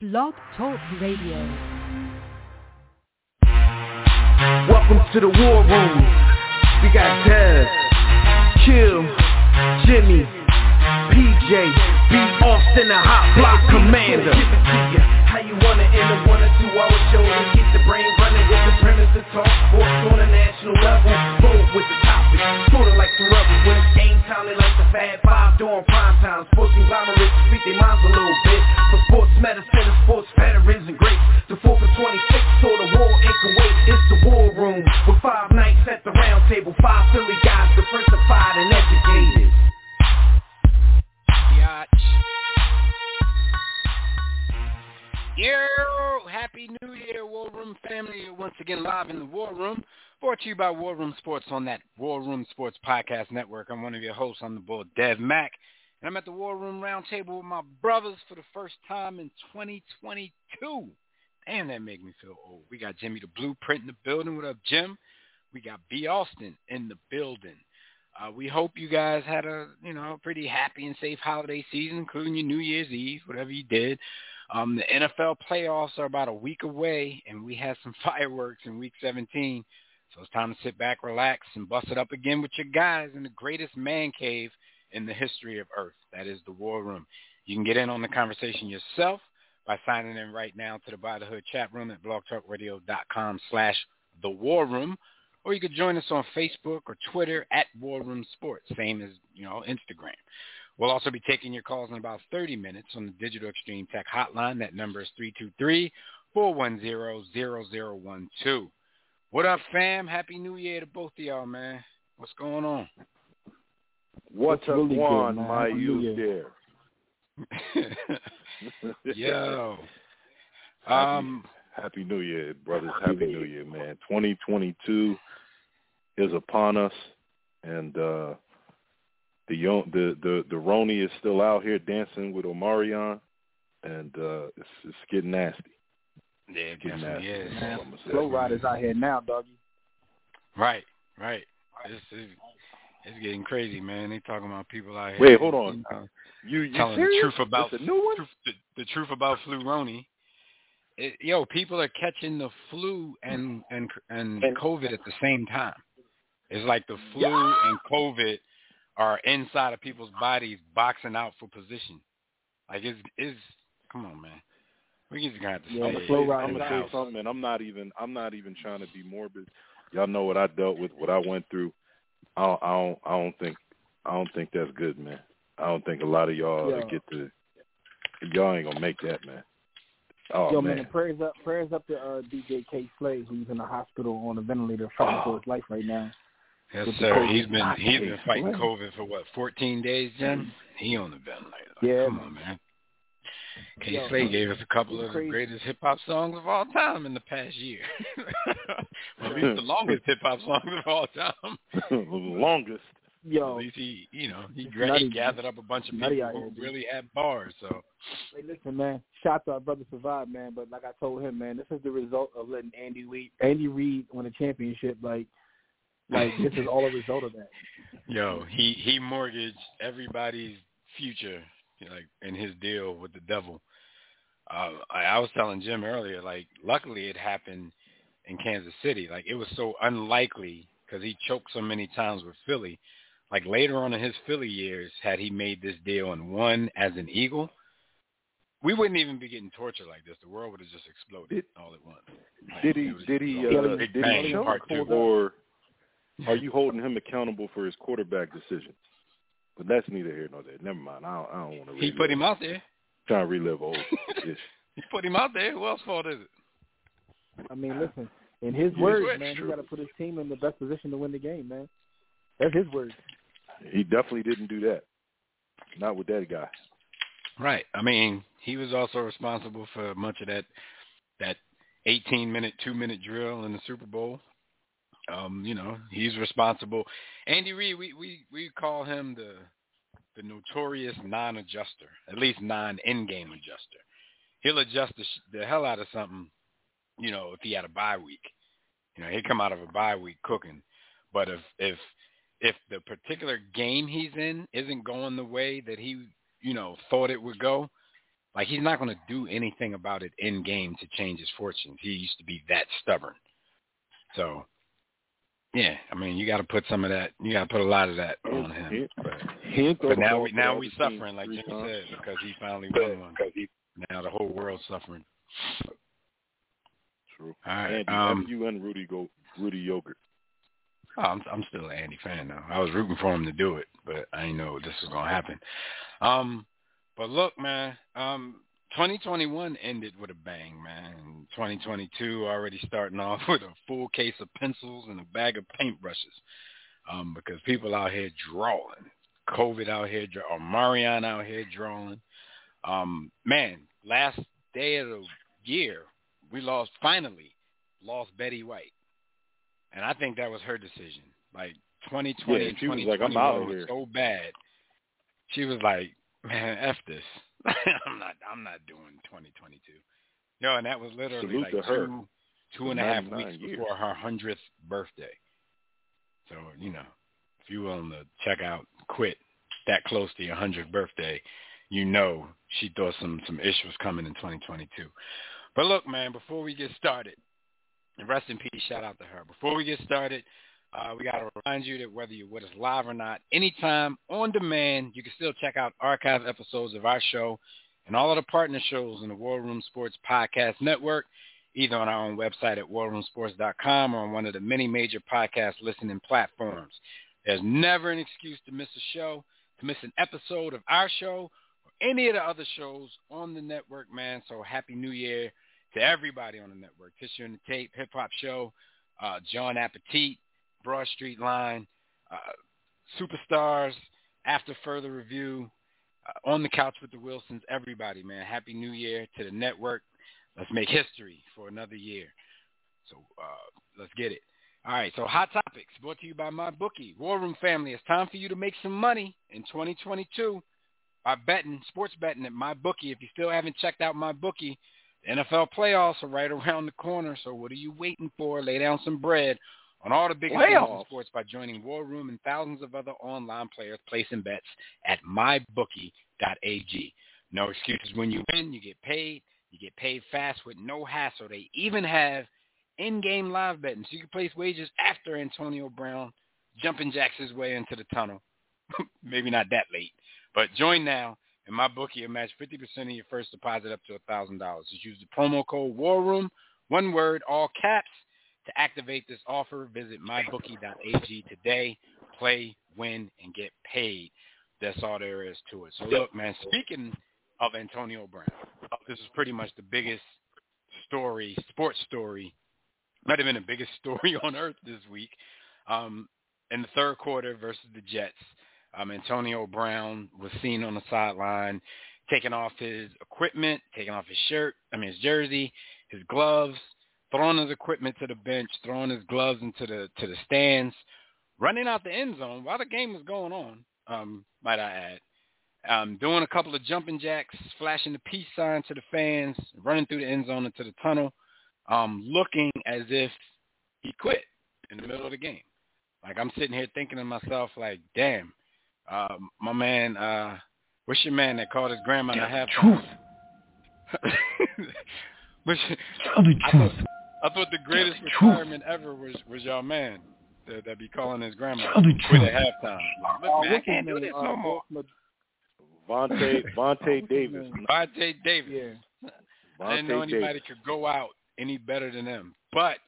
Blog Talk Radio. Welcome to the war room. We got Dez, Kill, Jimmy, PJ, B. Austin, the Hot Block Commander. How you wanna end a 1 or 2 hour show and keep the brain running with the premise of talk sports on a national level? Both with the topic, sorta like the rubber. When it's game time, they like the Fab Five during prime time. Sports conglomerates speak their minds a little bit. For sports medicine and sports veterans and greats. The 4 for 26, so the war in Kuwait. It's the war room with 5 nights at the round table. 5 Philly guys, diversified and educated. Yo, happy new year, War Room family. Once again, live in the War Room, brought to you by War Room Sports on that War Room Sports Podcast Network. I'm one of your hosts. I'm the boy, Dev Mack, and I'm at the War Room Roundtable with my brothers for the first time in 2022. Damn, that make me feel old. We got Jimmy the Blueprint in the building. What up, Jim? We got B. Austin in the building. We hope you guys had a, pretty happy and safe holiday season, including your New Year's Eve, whatever you did. The NFL playoffs are about a week away, and we had some fireworks in Week 17. So it's time to sit back, relax, and bust it up again with your guys in the greatest man cave in the history of Earth. That is the War Room. You can get in on the conversation yourself by signing in right now to the Brotherhood chat room at blogtalkradio.com/thewarroom. Or you could join us on Facebook or Twitter at War Room Sports, same as, Instagram. We'll also be taking your calls in about 30 minutes on the Digital Extreme Tech Hotline. That number is 323-410-0012. What up, fam? Happy New Year to both of y'all, man. What's going on? What's up, really Juan, good, my youth there? Yo. Happy New Year, brothers. Happy New Year, man. 2022 is upon us, and The Roni is still out here dancing with Omarion, and it's getting nasty. Yeah, it definitely is. Flow Riders out here now, doggy. Right. It's getting crazy, man. They talking about people out here. Wait, hold on. You telling serious? The truth about the truth about Flu Roni? Yo, people are catching the flu and COVID at the same time. It's like the flu and COVID are inside of people's bodies boxing out for position. Like, it's come on, man. We just got to stay. I'm gonna say something, and I'm not even trying to be morbid. Y'all know what I dealt with, what I went through. I don't think that's good, man. I don't think a lot of y'all y'all ain't gonna make that, man. Oh, yo, man, prayers up to DJ K. Slade, who's in the hospital on a ventilator fighting for his life right now. Yes, sir. He's been fighting COVID for what, 14 days, Jim? He on the ventilator. Yeah. Come on, man. K. Slade gave us a couple of the greatest hip-hop songs of all time in the past year. At least the longest hip-hop songs of all time. The longest. Yo, at least he gathered up a bunch of people who really had bars. So, hey, listen, man, shout to our brother Survive, man. But like I told him, man, this is the result of letting Andy Reid win a championship. Like, this is all a result of that. Yo, he mortgaged everybody's future, in his deal with the devil. I was telling Jim earlier, luckily it happened in Kansas City. It was so unlikely because he choked so many times with Philly. Later on in his Philly years, had he made this deal and won as an Eagle, we wouldn't even be getting tortured like this. The world would have just exploded all at once. Did he part two or... Are you holding him accountable for his quarterback decisions? But that's neither here nor there. Never mind. I don't want to relive. He put him out there. I'm trying to relive old ish. He put him out there. Who else's fault is it? I mean, listen. In his words, man, he got to put his team in the best position to win the game, man. That's his words. He definitely didn't do that. Not with that guy. Right. I mean, he was also responsible for much of that 18-minute, 2-minute drill in the Super Bowl. He's responsible. Andy Reid, we call him the notorious non-adjuster, at least non-in-game adjuster. He'll adjust the hell out of something, if he had a bye week. He'd come out of a bye week cooking. But if the particular game he's in isn't going the way that he, thought it would go, Like, he's not going to do anything about it in game to change his fortunes. He used to be that stubborn. So, yeah, I mean, you got to put some of that. You got to put a lot of that on him. But now we're suffering, like Jim said, because he finally won one. Now the whole world's suffering. True. All right. Andy, you and Rudy go Rudy Yogurt. Oh, I'm still an Andy fan now. I was rooting for him to do it, but I didn't know this was gonna happen. But look, man, 2021 ended with a bang, man. And 2022 already starting off with a full case of pencils and a bag of paintbrushes, because people out here drawing. COVID out here, or Marion out here drawing. Man, last day of the year, we finally lost Betty White. And I think that was her decision. Like, 2020 and 2021 was, like, I'm out of here. So bad. She was like, man, F this. I'm not doing 2022. No, and that was literally like two and a half weeks before her 100th birthday. So, you know, if you're willing to check out, quit that close to your 100th birthday, you know she thought some ish was coming in 2022. But look, man, before we get started, and rest in peace, shout out to her. Before we get started, we got to remind you that whether you're with us live or not, anytime, on demand, you can still check out archive episodes of our show and all of the partner shows in the War Room Sports Podcast Network, either on our own website at warroomsports.com or on one of the many major podcast listening platforms. There's never an excuse to miss a show, to miss an episode of our show or any of the other shows on the network, man. So happy New Year to everybody on the network. Tissue and the Tape, Hip Hop Show, John Appetit, Broad Street Line, Superstars, After Further Review, On the Couch with the Wilsons, everybody, man. Happy New Year to the network. Let's make history for another year. So let's get it. All right, so Hot Topics, brought to you by MyBookie. War Room family, it's time for you to make some money in 2022 by betting, sports betting at MyBookie. If you still haven't checked out MyBookie, the NFL playoffs are right around the corner, so what are you waiting for? Lay down some bread on all the biggest games in sports by joining War Room and thousands of other online players placing bets at mybookie.ag. No excuses when you win. You get paid. You get paid fast with no hassle. They even have in-game live betting, so you can place wagers after Antonio Brown jumping jacks his way into the tunnel. Maybe not that late, but join now. And MyBookie will match 50% of your first deposit up to $1,000. Just use the promo code WARROOM, one word, all caps, to activate this offer. Visit mybookie.ag today. Play, win, and get paid. That's all there is to it. So, look, man, speaking of Antonio Brown, this is pretty much the biggest story, sports story, might have been the biggest story on earth this week. In the third quarter versus the Jets, Antonio Brown was seen on the sideline taking off his equipment, taking off his shirt, his jersey, his gloves, throwing his equipment to the bench, throwing his gloves into the stands, running out the end zone while the game was going on, might I add, doing a couple of jumping jacks, flashing the peace sign to the fans, running through the end zone into the tunnel, looking as if he quit in the middle of the game. Like, I'm sitting here thinking to myself, like, damn. My man, what's your man that called his grandma and a half? I thought the greatest retirement ever was y'all man that be calling his grandma with a halftime. I can't do this no more. Vontae Davis. Vontae Davis. Yeah. I didn't know anybody could go out any better than him. But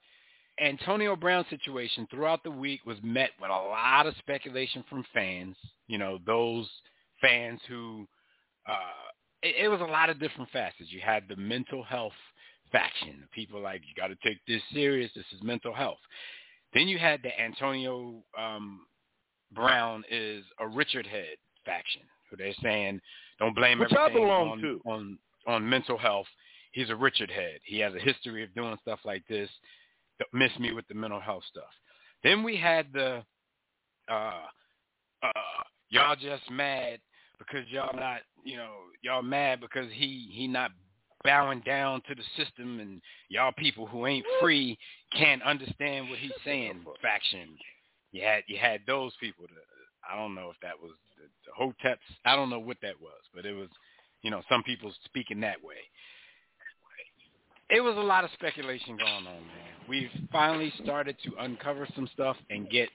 Antonio Brown's situation throughout the week was met with a lot of speculation from fans. You know, those fans who it was a lot of different facets. You had the mental health faction, people like, you got to take this serious. This is mental health. Then you had the Antonio Brown is a Richard Head faction, who they're saying don't blame everything on mental health. He's a Richard Head. He has a history of doing stuff like this. Miss me with the mental health stuff. Then we had the y'all just mad because y'all not, you know, y'all mad because he not bowing down to the system, and y'all people who ain't free can't understand what he's saying faction. You had those people. I don't know if that was the Hoteps. I don't know what that was, but it was You know, some people speaking that way. It was a lot of speculation going on, man. We've finally started to uncover some stuff and get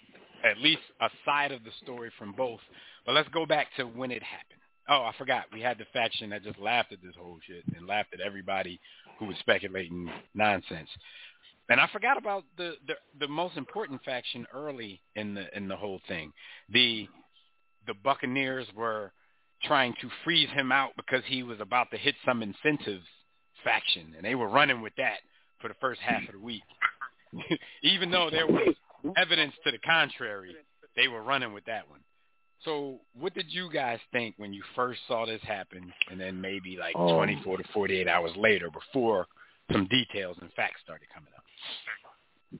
at least a side of the story from both. But let's go back to when it happened. Oh, I forgot. We had the faction that just laughed at this whole shit and laughed at everybody who was speculating nonsense. And I forgot about the most important faction early in the whole thing. The Buccaneers were trying to freeze him out because he was about to hit some incentives faction, and they were running with that for the first half of the week. Even though there was evidence to the contrary, they were running with that one. So what did you guys think when you first saw this happen, and then maybe like 24 to 48 hours later before some details and facts started coming up?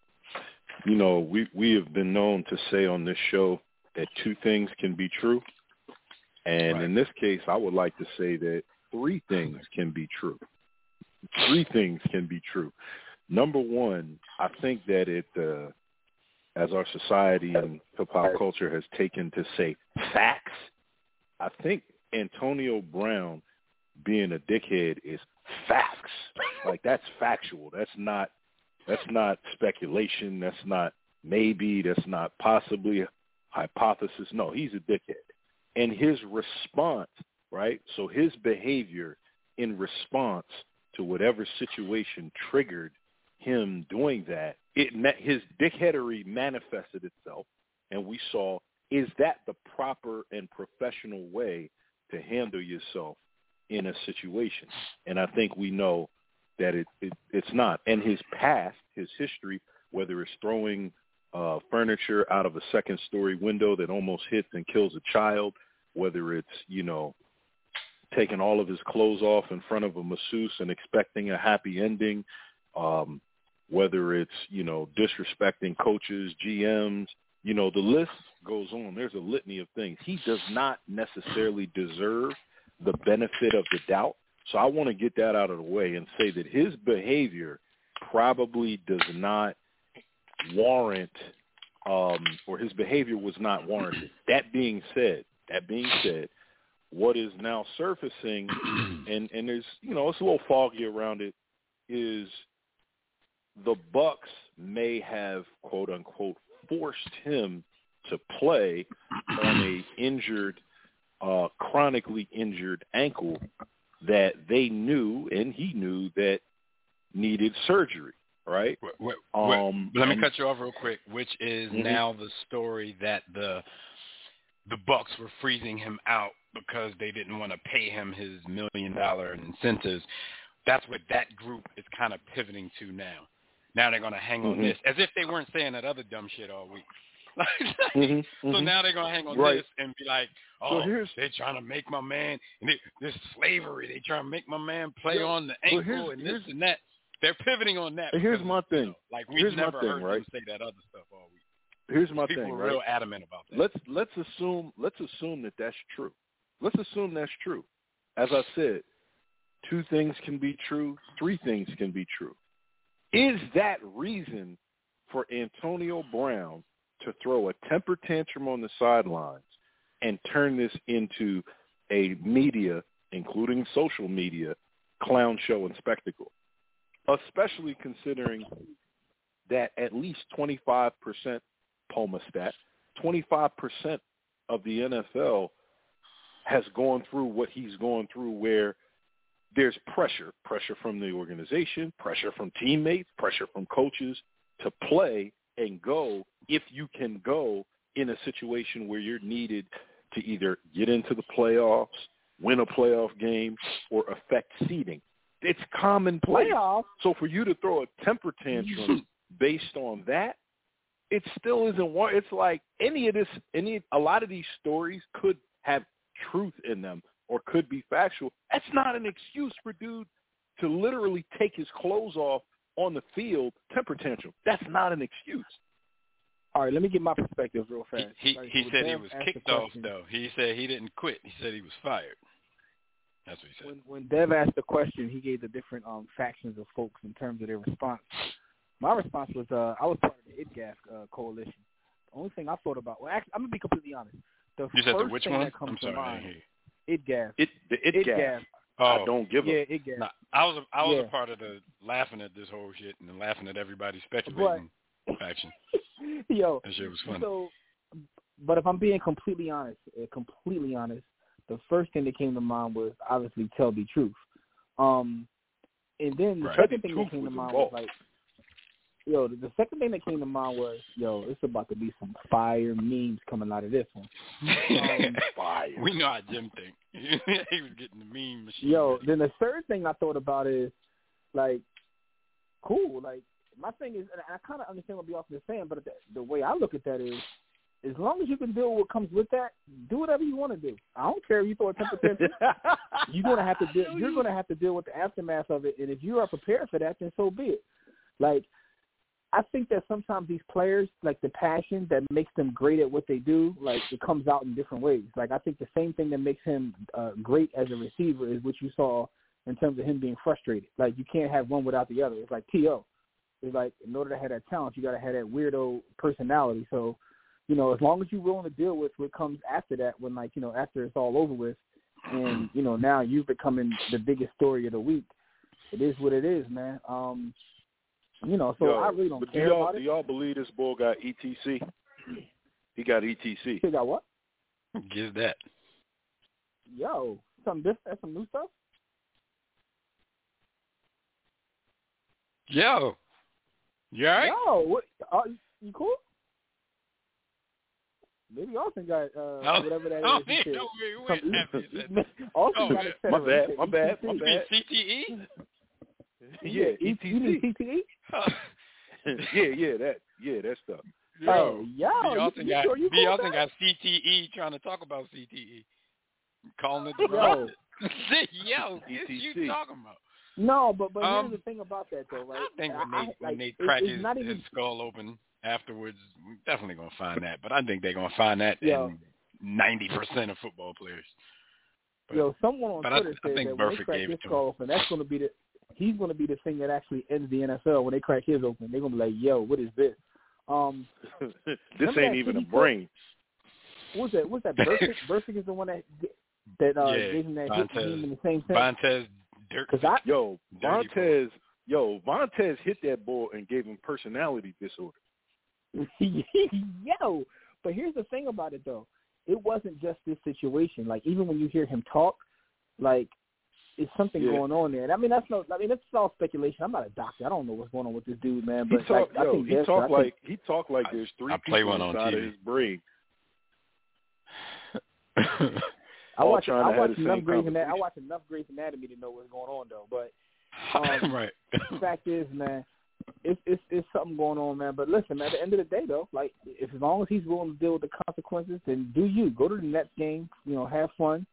You know, we have been known to say on this show that two things can be true. And in this case, I would like to say that three things can be true. Three things can be true. Number one, I think that as our society and hip-hop culture has taken to say facts, I think Antonio Brown being a dickhead is facts. Like, that's factual. That's not speculation. That's not maybe. That's not possibly a hypothesis. No, he's a dickhead. And his response, right? So his behavior in response to whatever situation triggered him doing that, his dickheadery manifested itself, and we saw, is that the proper and professional way to handle yourself in a situation? And I think we know that it's not. And his past, his history, whether it's throwing furniture out of a second-story window that almost hits and kills a child, whether it's, you know, taking all of his clothes off in front of a masseuse and expecting a happy ending, whether it's, you know, disrespecting coaches, GMs, you know, the list goes on. There's a litany of things. He does not necessarily deserve the benefit of the doubt. So I want to get that out of the way and say that his behavior probably does not warrant, or his behavior was not warranted. That being said, what is now surfacing, and there's, you know, it's a little foggy around it, is the Bucks may have, quote unquote, forced him to play on a injured, chronically injured ankle that they knew and he knew that needed surgery. Right. Let me cut you off real quick, which is now the story that the Bucks were freezing him out because they didn't want to pay him his $1 million in incentives. That's what that group is kind of pivoting to now. Now they're going to hang on this, as if they weren't saying that other dumb shit all week. So now they're going to hang on this and be like, oh, so they're trying to make my man, this slavery, they trying to make my man play on the ankle and this and that. They're pivoting on that. Here's my thing. You know, like, we've never heard them say that other stuff all week. Here's my thing. People are real adamant about that. Let's assume that that's true. Let's assume that's true. As I said, two things can be true. Three things can be true. Is that reason for Antonio Brown to throw a temper tantrum on the sidelines and turn this into a media, including social media, clown show and spectacle? Especially considering that at least 25%, Polmastat, 25% of the NFL has gone through what he's going through, where there's pressure from the organization, pressure from teammates, pressure from coaches to play and go if you can go in a situation where you're needed to either get into the playoffs, win a playoff game, or affect seeding. It's commonplace. So for you to throw a temper tantrum based on that, it still isn't one. It's like a lot of these stories could have truth in them or could be factual. That's not an excuse for dude to literally take his clothes off on the field, temper tantrum. That's not an excuse. All right, let me get my perspective real fast. He said he was kicked off, though. He said he didn't quit. He said he was fired. That's what he said. When Dev asked the question, he gave the different factions of folks in terms of their response. My response was I was part of the IDGAF coalition. The only thing I thought about, well, actually, I'm going to be completely honest. You said the which one? I'm sorry, I didn't hear you. IDGAF. I don't give a... Yeah, nah, I was a part of the laughing at this whole shit and laughing at everybody speculating action. Yo, that shit was funny. So, but if I'm being completely honest, the first thing that came to mind was obviously tell the truth. And then the second thing that came to mind was like, yo, the second thing that came to mind was, yo, it's about to be some fire memes coming out of this one. Fire. We know how Jim think. He was getting the meme machine. Yo, then the third thing I thought about is, like, cool. Like, my thing is, and I kind of understand what Beyonce is saying, but the way I look at that is, as long as you can deal with what comes with that, do whatever you want to do. I don't care if you throw a temper tantrum. You're gonna have to deal with the aftermath of it, and if you are prepared for that, then so be it. Like, I think that sometimes these players, like the passion that makes them great at what they do, like it comes out in different ways. Like I think the same thing that makes him great as a receiver is what you saw in terms of him being frustrated. Like you can't have one without the other. It's like T.O. It's like in order to have that talent, you got to have that weirdo personality. So, you know, as long as you're willing to deal with what comes after that, when, like, you know, after it's all over with and, you know, now you've becoming the biggest story of the week, it is what it is, man. You know, so I really don't care about it. Do y'all believe this boy got ETC? He got ETC. He got what? Give that. Yo, that's some new stuff? Yo. You all right? Yo, what, you cool? Maybe Austin got whatever that is. He said. Austin got it. My bad. CTE? Yeah, ETC. That stuff. Yo, Austin got CTE trying to talk about CTE. Calling it the road. Yo, what you talking about? No, but here's the thing about that, though, right? I think when they crack his skull open afterwards, we're definitely going to find that. But I think they're going to find that in 90% of football players. But, someone on Twitter said that when they crack his skull open, that's going to be he's going to be the thing that actually ends the NFL. When they crack his open, they're going to be like, yo, what is this? This ain't even a brain. What's that? Bursic is the one that gave him that Vontaze, hit in the same thing. Vontaze. Vontaze hit that ball and gave him personality disorder. Yo, but here's the thing about it, though. It wasn't just this situation. Like, even when you hear him talk, like, it's something going on there. And I mean, that's all speculation. I'm not a doctor. I don't know what's going on with this dude, man. But he talked like there's three people inside of his brain. I watch enough Grey's Anatomy to know what's going on, though. But right. The fact is, man, it's something going on, man. But listen, man, at the end of the day, though, like, if as long as he's willing to deal with the consequences, then do you go to the Nets game? You know, have fun,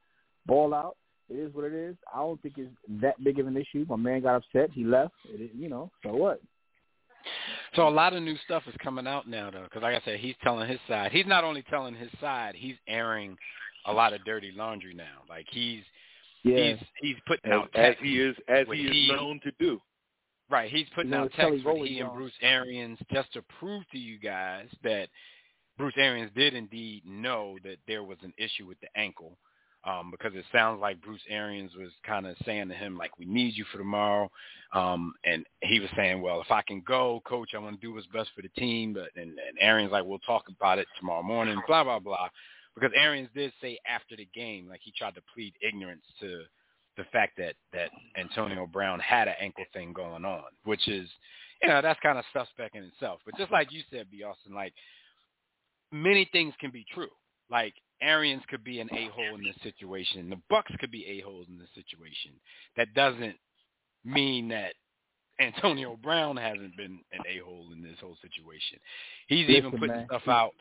ball out. It is what it is. I don't think it's that big of an issue. My man got upset. He left. So what? So a lot of new stuff is coming out now, though, because like I said, he's telling his side. He's not only telling his side, he's airing a lot of dirty laundry now. Like he's putting out as he is known to do. Right, he's putting out texts with he and Bruce Arians just to prove to you guys that Bruce Arians did indeed know that there was an issue with the ankle, because it sounds like Bruce Arians was kind of saying to him, like, we need you for tomorrow. And he was saying, well, if I can go, coach, I want to do what's best for the team. But and Arians like, we'll talk about it tomorrow morning, blah, blah, blah. Because Arians did say after the game, like, he tried to plead ignorance to the fact that Antonio Brown had an ankle thing going on, which is, you know, that's kind of suspect in itself. But just like you said, B. Austin, like, many things can be true. Like, Arians could be an a-hole in this situation. The Bucks could be a-holes in this situation. That doesn't mean that Antonio Brown hasn't been an a-hole in this whole situation. He's even putting stuff out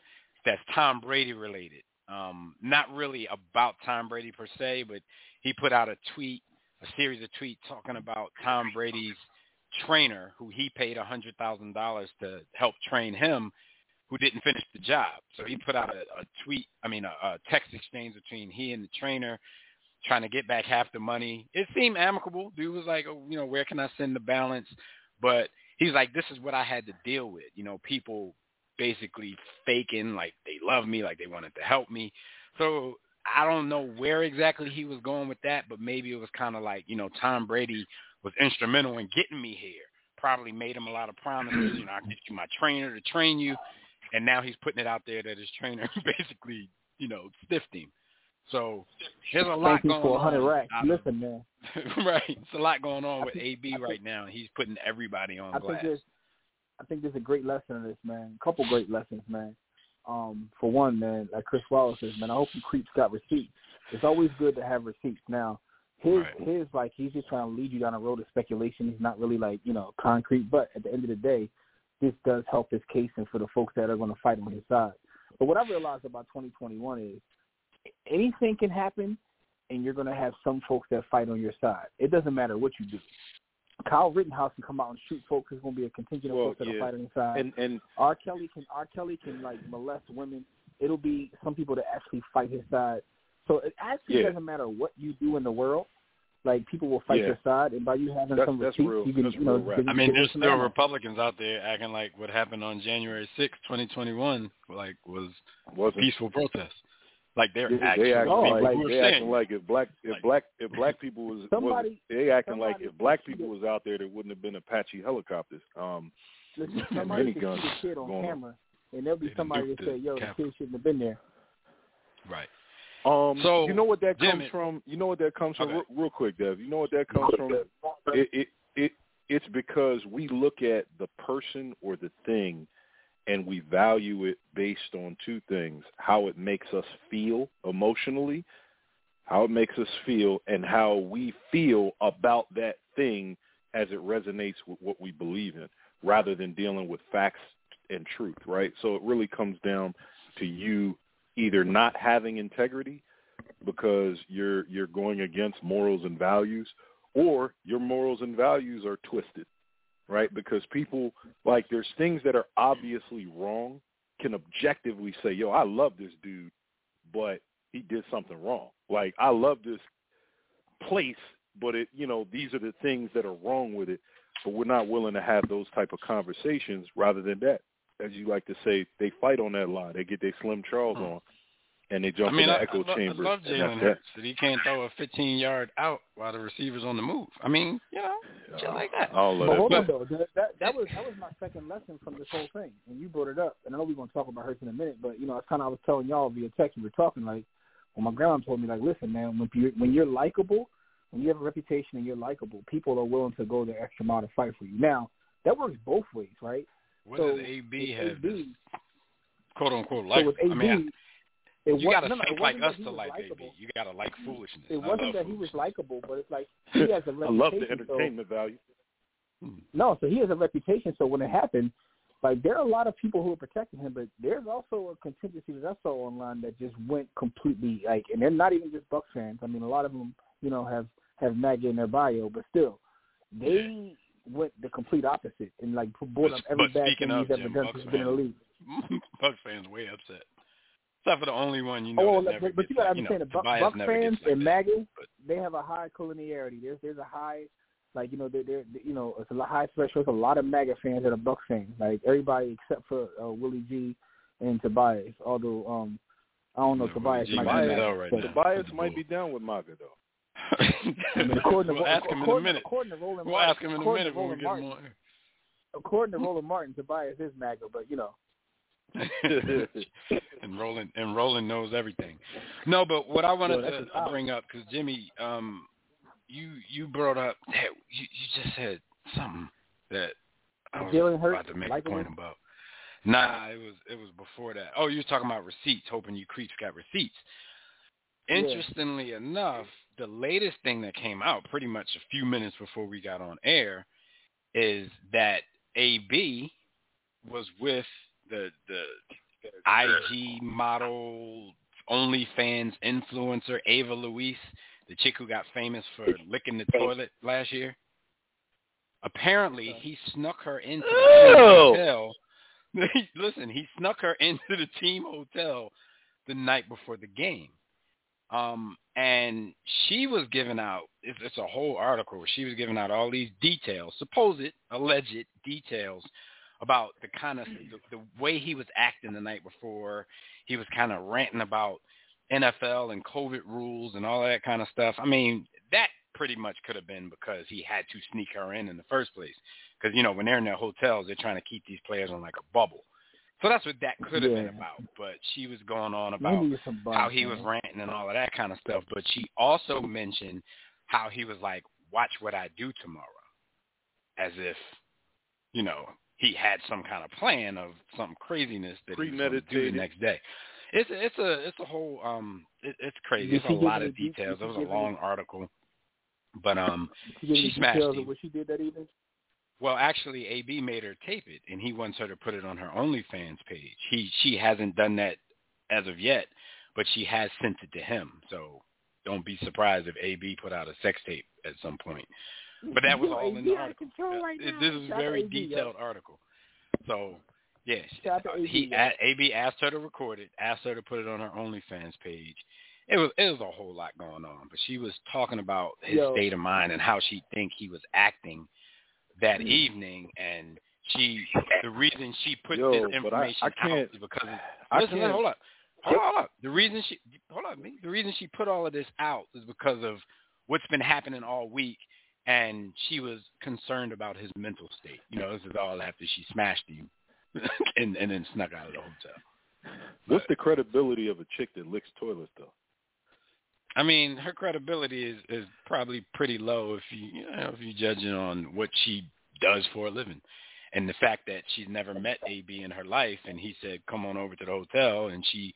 that's Tom Brady related. Not really about Tom Brady per se, but he put out a series of tweets talking about Tom Brady's trainer, who he paid $100,000 to help train him, who didn't finish the job. So he put out a text exchange between he and the trainer, trying to get back half the money. It seemed amicable. Dude was like, oh, you know, where can I send the balance? But he's like, this is what I had to deal with. You know, people basically faking like they love me, like they wanted to help me. So I don't know where exactly he was going with that, but maybe it was kind of like, you know, Tom Brady was instrumental in getting me here. Probably made him a lot of promises. You know, I'll get you my trainer to train you. And now he's putting it out there that his trainer basically, you know, stiffed him. So there's a lot going on. Listen, man. Right. It's a lot going on with AB right now. He's putting everybody on blast. I think there's a great lesson in this, man. A couple great lessons, man. For one, man, like Chris Wallace says, man, I hope you creeps got receipts. It's always good to have receipts. Now, his like, he's just trying to lead you down a road of speculation. He's not really, like, you know, concrete. But at the end of the day, this does help his case and for the folks that are going to fight on his side. But what I realized about 2021 is anything can happen, and you're going to have some folks that fight on your side. It doesn't matter what you do. Kyle Rittenhouse can come out and shoot folks. There's going to be a contingent of folks that are fighting inside. And R. Kelly can like molest women. It'll be some people that actually fight his side. So it actually doesn't matter what you do in the world. Like, people will fight your side, and by you having some receipts, you can, you know, right. I mean, there's still Republicans out there acting like what happened on January 6th, 2021, like was peaceful protest. Like they're acting like if black people was out there, there wouldn't have been Apache helicopters. Somebody could see a kid on camera, and there'll be somebody that say, "Yo, the kid shouldn't have been there." Right. So you know what that comes from? You know what that comes from? Okay. Real quick, Dev. You know what that comes from? It's because we look at the person or the thing, and we value it based on two things: how it makes us feel emotionally, how it makes us feel, and how we feel about that thing as it resonates with what we believe in, rather than dealing with facts and truth, right? So it really comes down to you either not having integrity because you're going against morals and values, or your morals and values are twisted. Right, because people, like, there's things that are obviously wrong can objectively say, yo, I love this dude, but he did something wrong. Like, I love this place, but it, you know, these are the things that are wrong with it, but we're not willing to have those type of conversations. Rather than that, as you like to say, they fight on that line. They get their Slim Charles on, and they jump in the echo chamber. I love Jalen Hurts that he can't throw a 15-yard out while the receiver's on the move. I mean, you know, shit like that. Hold on, though. That was my second lesson from this whole thing, and you brought it up. And I know we're going to talk about Hurts in a minute, but, you know, it's kind of, I was telling y'all via text, we were talking, like, when my grandma told me, like, listen, man, when you're likable, when you have a reputation and you're likable, people are willing to go the extra mile to fight for you. Now, that works both ways, right? What does A.B. have this quote-unquote like? I mean, you got to think like us to like A.B. You got to like foolishness. It wasn't that he was likable, but it's like he has a reputation. I love the entertainment value. No, so he has a reputation, so when it happened, like, there are a lot of people who are protecting him, but there's also a contingency that I saw online that just went completely, like, and they're not even just Bucks fans. I mean, a lot of them, you know, have MAGA in their bio, but still, they went the complete opposite and, like, brought up every bad thing he's ever done since he's been in the league. Bucks fans way upset. Except for the only one, you know. But you got to understand, the Bucks fans and MAGA, they have a high collinearity. There's a high, like, you know, it's a high threshold. There's a lot of MAGA fans that are Bucks fans. Like, everybody except for Willie G and Tobias. Although I don't know, Tobias might be down. Tobias might be down with MAGA though. We'll ask him in a minute. We'll ask him in a minute when we get him on. According to Roland Martin, Tobias is MAGA, but you know. and Roland knows everything. No, but what I wanted to bring up, because Jimmy, you brought up that you just said something that I was about to make a point about. Nah, it was before that. Oh, you was talking about receipts, hoping you creeps got receipts. Interestingly enough, the latest thing that came out pretty much a few minutes before we got on air is that AB was with the IG model, OnlyFans influencer, Ava Luis, the chick who got famous for licking the toilet last year. Apparently, he snuck her into the hotel. Listen, he snuck her into the team hotel the night before the game. And she was giving out, it's a whole article where she was giving out all these details, alleged details about the kind of, the way he was acting the night before. He was kind of ranting about NFL and COVID rules and all that kind of stuff. I mean, that pretty much could have been because he had to sneak her in the first place. Because, you know, when they're in their hotels, they're trying to keep these players on like a bubble. So that's what that could have been about. But she was going on about how he was ranting and all of that kind of stuff. But she also mentioned how he was like, watch what I do tomorrow. As if, you know, he had some kind of plan of some craziness that he was going to do the next day. It's a whole it's crazy. It's a lot of details. It was a long article, but she smashed it. What she did that evening? Well, actually, AB made her tape it, and he wants her to put it on her OnlyFans page. She hasn't done that as of yet, but she has sent it to him. So don't be surprised if AB put out a sex tape at some point. But that was all in the article. This is a very detailed article. So, yes, AB asked her to record it, asked her to put it on her OnlyFans page. It was a whole lot going on, but she was talking about his state of mind and how she think he was acting that evening, and the reason she put this information out is because the reason she put all of this out is because of what's been happening all week. And she was concerned about his mental state. You know, this is all after she smashed him and then snuck out of the hotel. What's the credibility of a chick that licks toilets, though? I mean, her credibility is probably pretty low if you judge it on what she does for a living. And the fact that she's never met AB in her life, and he said, come on over to the hotel, and she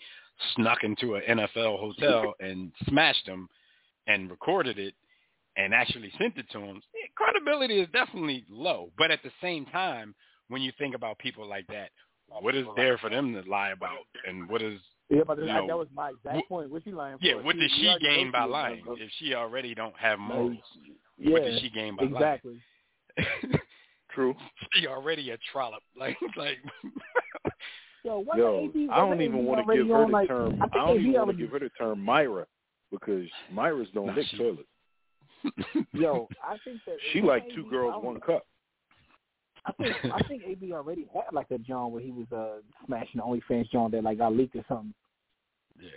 snuck into an NFL hotel and smashed him and recorded it. And actually sent it to him. Credibility is definitely low, but at the same time, when you think about people like that, what is there for them to lie about, and what is? Yeah, but that was my exact point. What's she lying for? Yeah, what does she gain by lying if she already don't have morals? Yeah, what does she gain by lying? True. She already a trollop, like. I don't even want to give her the term. I don't even want to give her the term Myra, because Myras don't lick toilets. I think that she like AB, two girls, one cup. I think AB already had like a John where he was smashing the OnlyFans John that like got leaked or something. Yeah,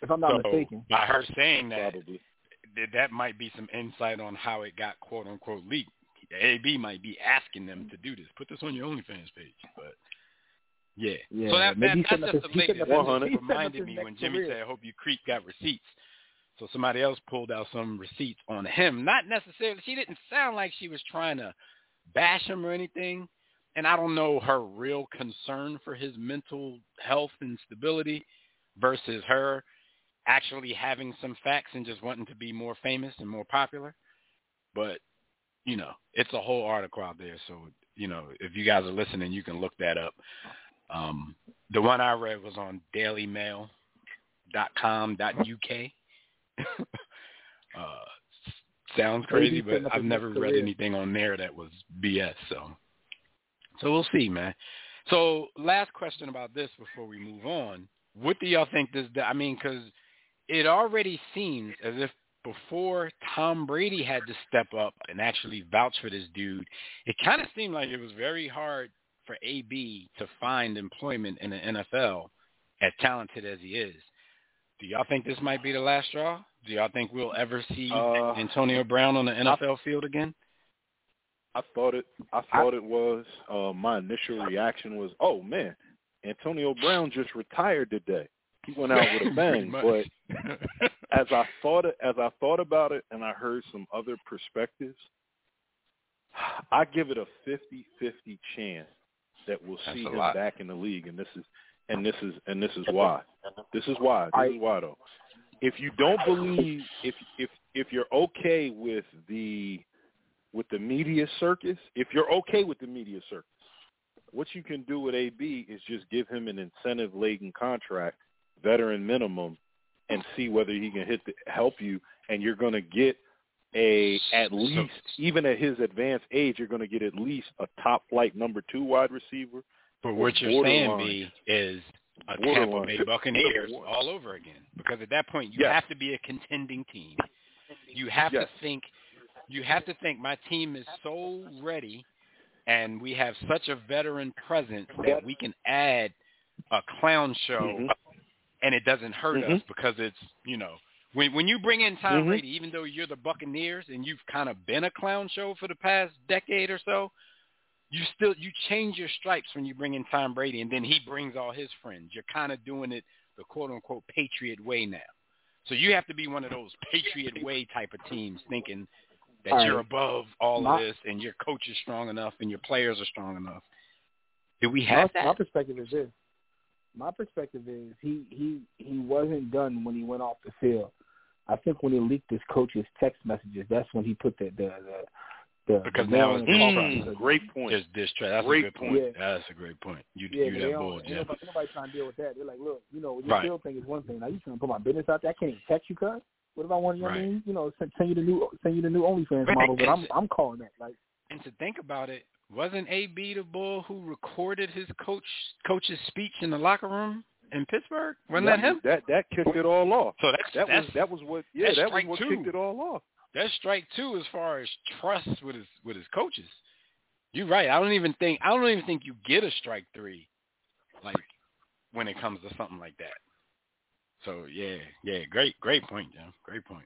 if I'm not mistaken. By her saying that, that might be some insight on how it got quote unquote leaked. AB might be asking them to do this. Put this on your OnlyFans page, but. Yeah. So that's just the latest. 100 reminded me when Jimmy said, "I hope you creep got receipts." So somebody else pulled out some receipts on him. Not necessarily. She didn't sound like she was trying to bash him or anything. And I don't know her real concern for his mental health and stability versus her actually having some facts and just wanting to be more famous and more popular. But, you know, it's a whole article out there. So, you know, if you guys are listening, you can look that up. The one I read was on dailymail.com.uk. Sounds crazy, but I've never read anything on there that was BS. So we'll see, man. So last question about this before we move on. What do y'all think this? I mean, because it already seems as if before Tom Brady had to step up and actually vouch for this dude, it kind of seemed like it was very hard for AB to find employment in the NFL, as talented as he is. Do y'all think this might be the last straw? Do y'all think we'll ever see Antonio Brown on the NFL field again? I thought it was. My initial reaction was, oh, man, Antonio Brown just retired today. He went out with a bang. But as I thought about it and I heard some other perspectives, I give it a 50-50 chance that we'll see him back in the league, and this is why. This is why though. If you don't believe, if you're okay with the media circus, what you can do with AB is just give him an incentive-laden contract, veteran minimum, and see whether he can help you. And you're going to get even at his advanced age, you're going to get at least a top-flight number 2 wide receiver. But what you're saying, B, is a Tampa Bay Buccaneers all over again. Because at that point, you have to be a contending team. You have to think. You have to think. My team is so ready, and we have such a veteran presence that we can add a clown show and it doesn't hurt us because it's, you know, when you bring in Tom Brady, even though you're the Buccaneers and you've kind of been a clown show for the past decade or so, you change your stripes when you bring in Tom Brady, and then he brings all his friends. You're kind of doing it the quote-unquote Patriot way now. So you have to be one of those Patriot way type of teams thinking that you're above all of this and your coach is strong enough and your players are strong enough. Do we have that? My perspective is this. My perspective is he wasn't done when he went off the field. I think when he leaked his coach's text messages, that's when he put that because now it's great point. That's a good point. That's a great point. You that bull, Jeff. Nobody trying to deal with that. They're like, look, you know, your field thing is one thing. Now you trying to put my business out there? I can't even text you, cuz. What if I want I mean, you know, send you the new OnlyFans model? But I'm calling that. Like, and to think about it, wasn't A.B. the bull who recorded his coach's speech in the locker room in Pittsburgh? Wasn't that him? That kicked it all off. So that was what kicked it all off. That's strike two as far as trust with his coaches. You're right. I don't even think you get a strike three, like when it comes to something like that. So yeah, great point, Jim. Great point.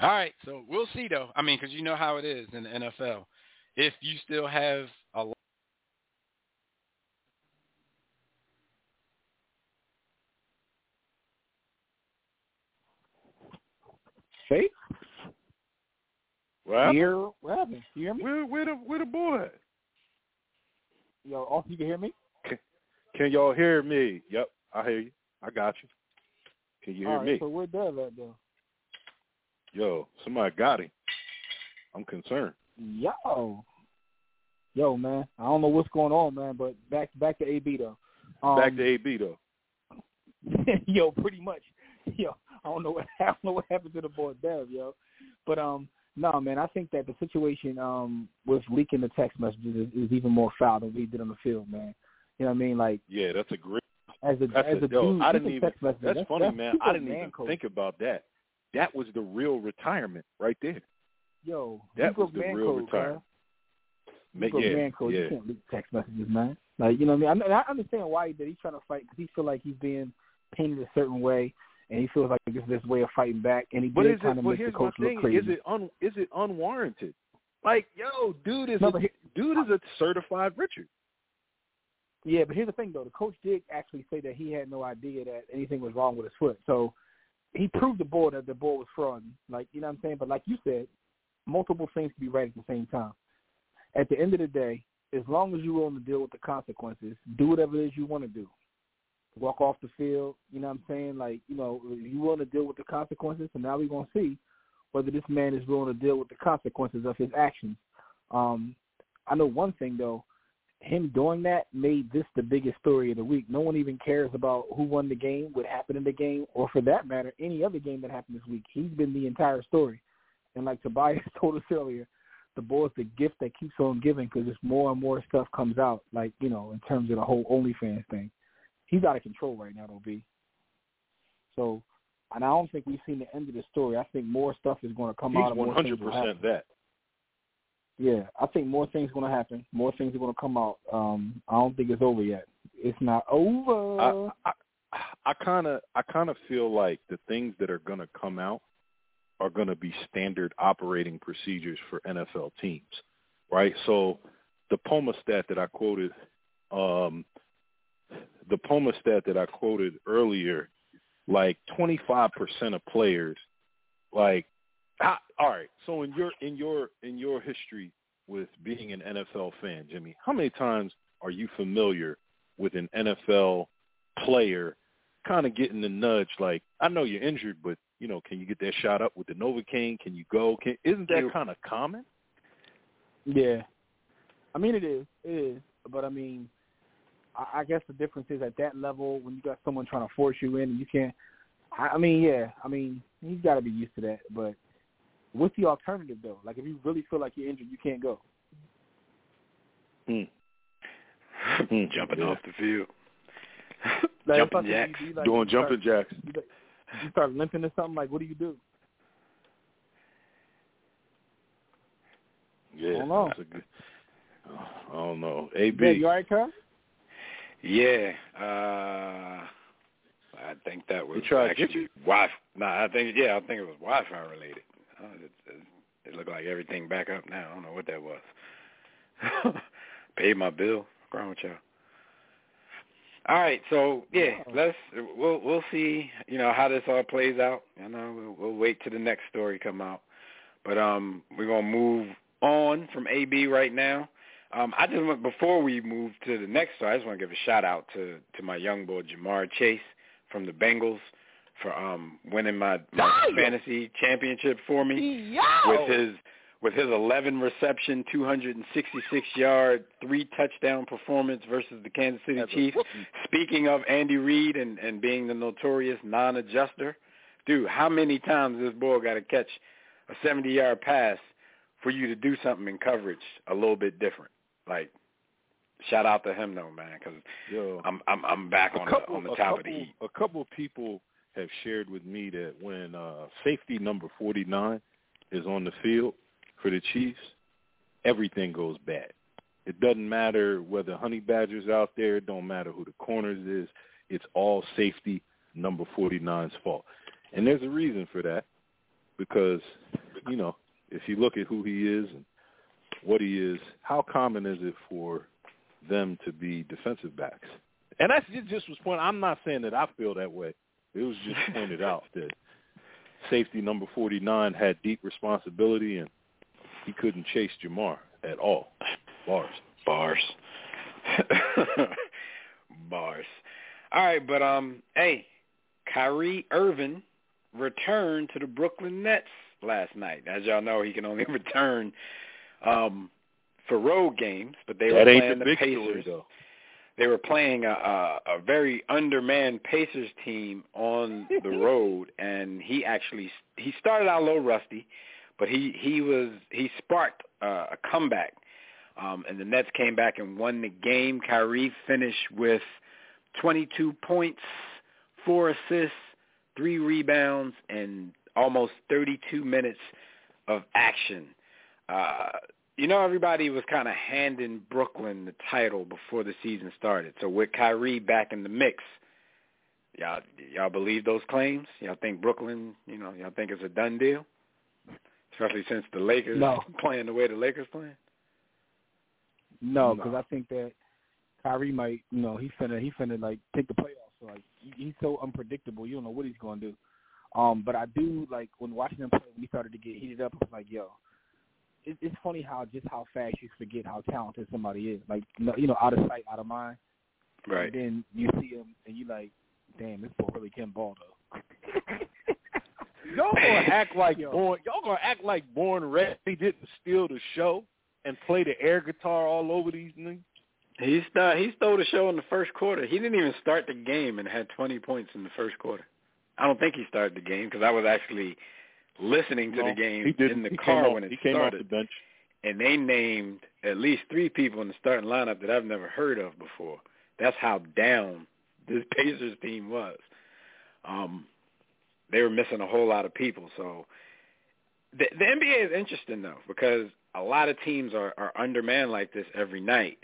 All right, so we'll see though. I mean, because you know how it is in the NFL. If you still have a lot. Hey. What happened? You hear me? Where the boy? Yo, Austin, you can hear me? Can y'all hear me? Yep, I hear you. I got you. Can you hear me? So where Dev at though? Yo, somebody got him. I'm concerned. Yo, man. I don't know what's going on, man. But back to AB though. Yo, pretty much. Yo, I don't know what happened to the boy Dev, yo. But no, man. I think that the situation with leaking the text messages is even more foul than we did on the field, man. You know what I mean? Like, yeah, that's a great. As a dude, I didn't even. That's funny, man. I didn't even think about that. That was the real retirement right there. Yo, that was the real retirement. You can't leak text messages, man. Like, you know what I mean? I understand why he did. He's trying to fight because he feels like he's being painted a certain way, and he feels like it's this way of fighting back. And he did kind of make the coach look crazy. Is it unwarranted? Like, yo, dude is a certified Richard. Yeah, but here's the thing, though. The coach did actually say that he had no idea that anything was wrong with his foot. So he proved the ball that the ball was frauding. Like, you know what I'm saying? But like you said, multiple things can be right at the same time. At the end of the day, as long as you're willing to deal with the consequences, do whatever it is you want to do. Walk off the field, you know what I'm saying? Like, you know, you willing to deal with the consequences, and now we're going to see whether this man is willing to deal with the consequences of his actions. I know one thing, though. Him doing that made this the biggest story of the week. No one even cares about who won the game, what happened in the game, or for that matter, any other game that happened this week. He's been the entire story. And like Tobias told us earlier, the ball is the gift that keeps on giving because it's more and more stuff comes out, like, you know, in terms of the whole OnlyFans thing. He's out of control right now, OB. So, and I don't think we've seen the end of the story. I think more stuff is going to come out. He's 100% that. Yeah, I think more things are going to happen. More things are going to come out. I don't think it's over yet. It's not over. I kind of feel like the things that are going to come out are going to be standard operating procedures for NFL teams, right? So the POMA stat that I quoted, earlier, like 25% of players, like. All right. So in your history with being an NFL fan, Jimmy, how many times are you familiar with an NFL player kind of getting the nudge? Like, I know you're injured, but you know, can you get that shot up with the Novocaine? Can you go? Isn't that kind of common? Yeah, I mean it is, but I mean, I guess the difference is at that level when you got someone trying to force you in, and you can't. I mean, he's got to be used to that, but. What's the alternative, though? Like, if you really feel like you're injured, you can't go. Jumping off the field. Like, jumping jacks. Like, doing jumping jacks. You start limping or something, like, what do you do? Yeah. I don't know. I don't know. AB. Yeah, you all right, Kyle? Yeah. I think that was actually Wi-Fi. I think it was Wi-Fi related. It looked like everything back up now. I don't know what that was. Paid my bill. What's wrong with y'all? All right, so we'll see, you know, how this all plays out. You know, we'll wait till the next story come out. But we're gonna move on from AB right now. Before we move to the next story, I just want to give a shout out to my young boy Jamar Chase from the Bengals for winning my fantasy championship for me with his 11 reception, 266 yard, 3 touchdown performance versus the Kansas City Chiefs. Speaking of Andy Reid and being the notorious non-adjuster, dude, how many times this boy got to catch a 70-yard pass for you to do something in coverage a little bit different? Like, shout out to him though, man, because I'm back on the top of the heat. A couple of people have shared with me that when safety number 49 is on the field for the Chiefs, everything goes bad. It doesn't matter whether Honey Badger's out there. It don't matter who the corners is. It's all safety number 49's fault. And there's a reason for that because, you know, if you look at who he is and what he is, how common is it for them to be defensive backs? And that's just was pointed. I'm not saying that I feel that way. It was just pointed out that safety number 49 had deep responsibility and he couldn't chase Jamar at all. Bars. All right, but, hey, Kyrie Irving returned to the Brooklyn Nets last night. As y'all know, he can only return for road games, but they were playing the Pacers. They were playing a very undermanned Pacers team on the road, and he started out a little rusty, but he sparked a comeback, and the Nets came back and won the game. Kyrie finished with 22 points, 4 assists, 3 rebounds, and almost 32 minutes of action. You know, everybody was kind of handing Brooklyn the title before the season started. So with Kyrie back in the mix, y'all believe those claims? Y'all think Brooklyn, you know, y'all think it's a done deal? Especially since the Lakers playing the way the Lakers playing? No, because I think that Kyrie might, you know, he finna like take the playoffs. So, like, he's so unpredictable. You don't know what he's gonna do. But I do like when watching him play. When he started to get heated up, I was like, yo, it's funny how fast you forget how talented somebody is. Like, you know, out of sight, out of mind. Right. And then you see him and you like, damn, this boy really can ball though. Y'all gonna act like Born Red didn't steal the show and play the air guitar all over these niggas. He stole the show in the first quarter. He didn't even start the game and had 20 points in the first quarter. I don't think he started the game because I was actually listening to the game in the car when it started. He came off the bench. And they named at least 3 people in the starting lineup that I've never heard of before. That's how down this Pacers team was. They were missing a whole lot of people. So the NBA is interesting, though, because a lot of teams are undermanned like this every night.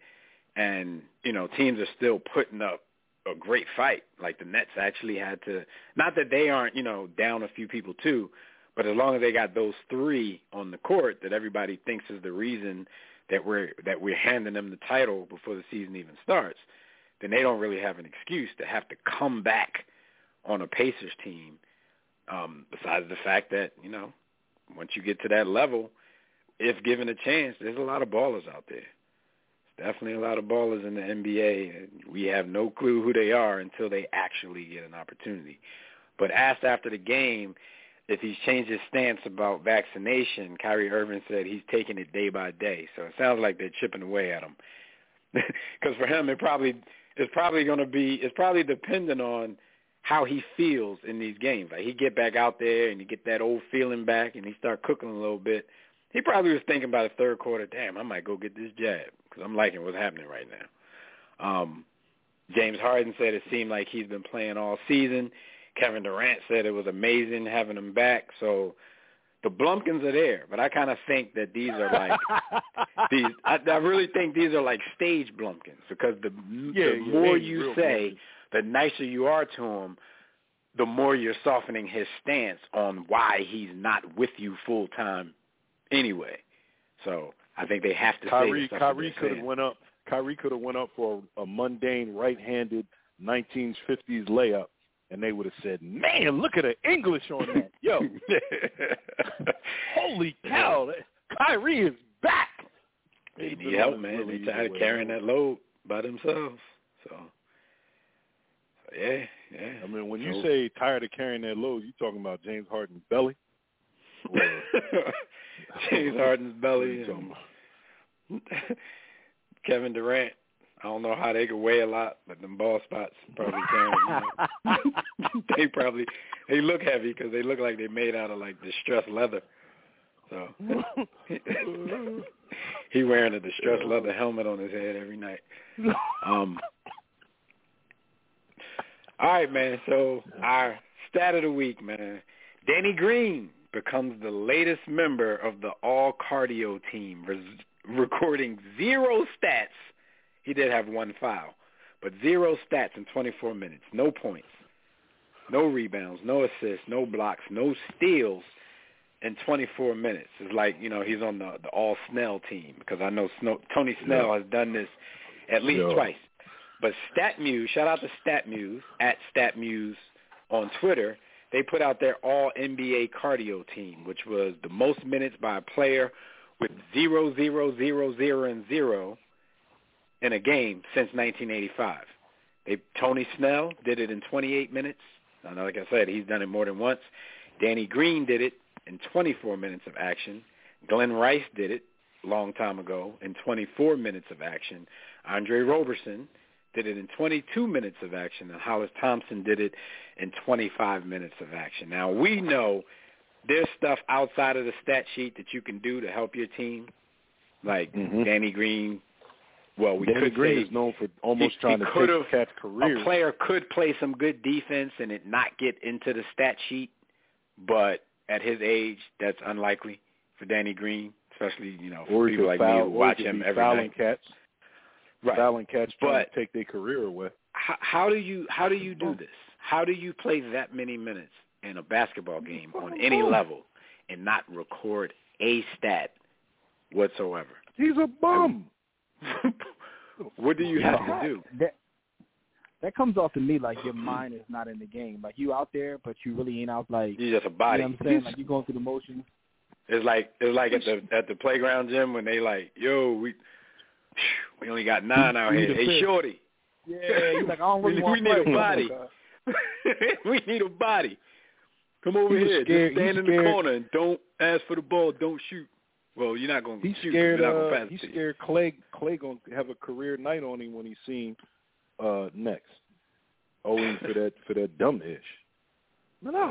And, you know, teams are still putting up a great fight. Like the Nets actually had to – not that they aren't, you know, down a few people too, but as long as they got those 3 on the court that everybody thinks is the reason that we're handing them the title before the season even starts, then they don't really have an excuse to have to come back on a Pacers team. Besides the fact that, you know, once you get to that level, if given a chance, there's a lot of ballers out there. There's definitely a lot of ballers in the NBA. And we have no clue who they are until they actually get an opportunity. But asked after the game if he's changed his stance about vaccination, Kyrie Irving said he's taking it day by day. So it sounds like they're chipping away at him. Because for him, it's probably dependent on how he feels in these games. Like, he get back out there and he get that old feeling back and he start cooking a little bit. He probably was thinking by the third quarter, damn, I might go get this jab because I'm liking what's happening right now. James Harden said it seemed like he's been playing all season. Kevin Durant said it was amazing having him back. So the Blumpkins are there, but I kind of think that these are like I really think these are like stage Blumpkins because the more you say – the nicer you are to them, the more you're softening his stance on why he's not with you full time anyway. So I think they have to say something. Kyrie could have went up for a mundane right-handed 1950s layup, and they would have said, "Man, look at the English on that, yo! Holy cow, Kyrie is back." They need help, man. They tired of carrying that load by themselves. So yeah. I mean, when you say tired of carrying that load, you talking about James Harden's belly. James Harden's belly. Kevin Durant. I don't know how they could weigh a lot, but them ball spots probably can. They look heavy because they look like they made out of like distressed leather. So he wearing a distressed leather helmet on his head every night. All right, man. So our stat of the week, man. Danny Green becomes the latest member of the all-cardio team, recording zero stats. He did have one foul, but zero stats in 24 minutes. No points, no rebounds, no assists, no blocks, no steals in 24 minutes. It's like, he's on the all-Snell team because I know Tony Snell has done this at least twice. But StatMuse, shout out to StatMuse, at StatMuse on Twitter, they put out their all-NBA cardio team, which was the most minutes by a player with 0, 0, 0, 0, and 0 in a game since 1985. Tony Snell did it in 28 minutes. Now, like I said, he's done it more than once. Danny Green did it in 24 minutes of action. Glenn Rice did it a long time ago in 24 minutes of action. Andre Roberson did it in 22 minutes of action, and Hollis Thompson did it in 25 minutes of action. Now, we know there's stuff outside of the stat sheet that you can do to help your team, like Danny Green. Well, Danny Green is known for trying to take that career. A player could play some good defense and it not get into the stat sheet, but at his age, that's unlikely for Danny Green, especially for people like me who watch him every night. Fouling cats trying to take their career away. How do you do this? How do you play that many minutes in a basketball game on any level and not record a stat whatsoever? He's a bum. What do you have to do? That comes off to me like your mind is not in the game. Like you out there, but you really ain't out. Like you're just a body. You know what I'm saying? Like you're going through the motions. It's like at the playground gym when they like, yo, we only got 9 out here. Hey, shorty. Yeah, he's like, I don't really want to play. We need a body. We need a body. Come over here. Just stand in the corner and don't ask for the ball. Don't shoot. Well, you're not going to shoot. You're not going to pass. He's scared Clay going to have a career night on him when he's seen next. Owing for that dumb ish. Man, I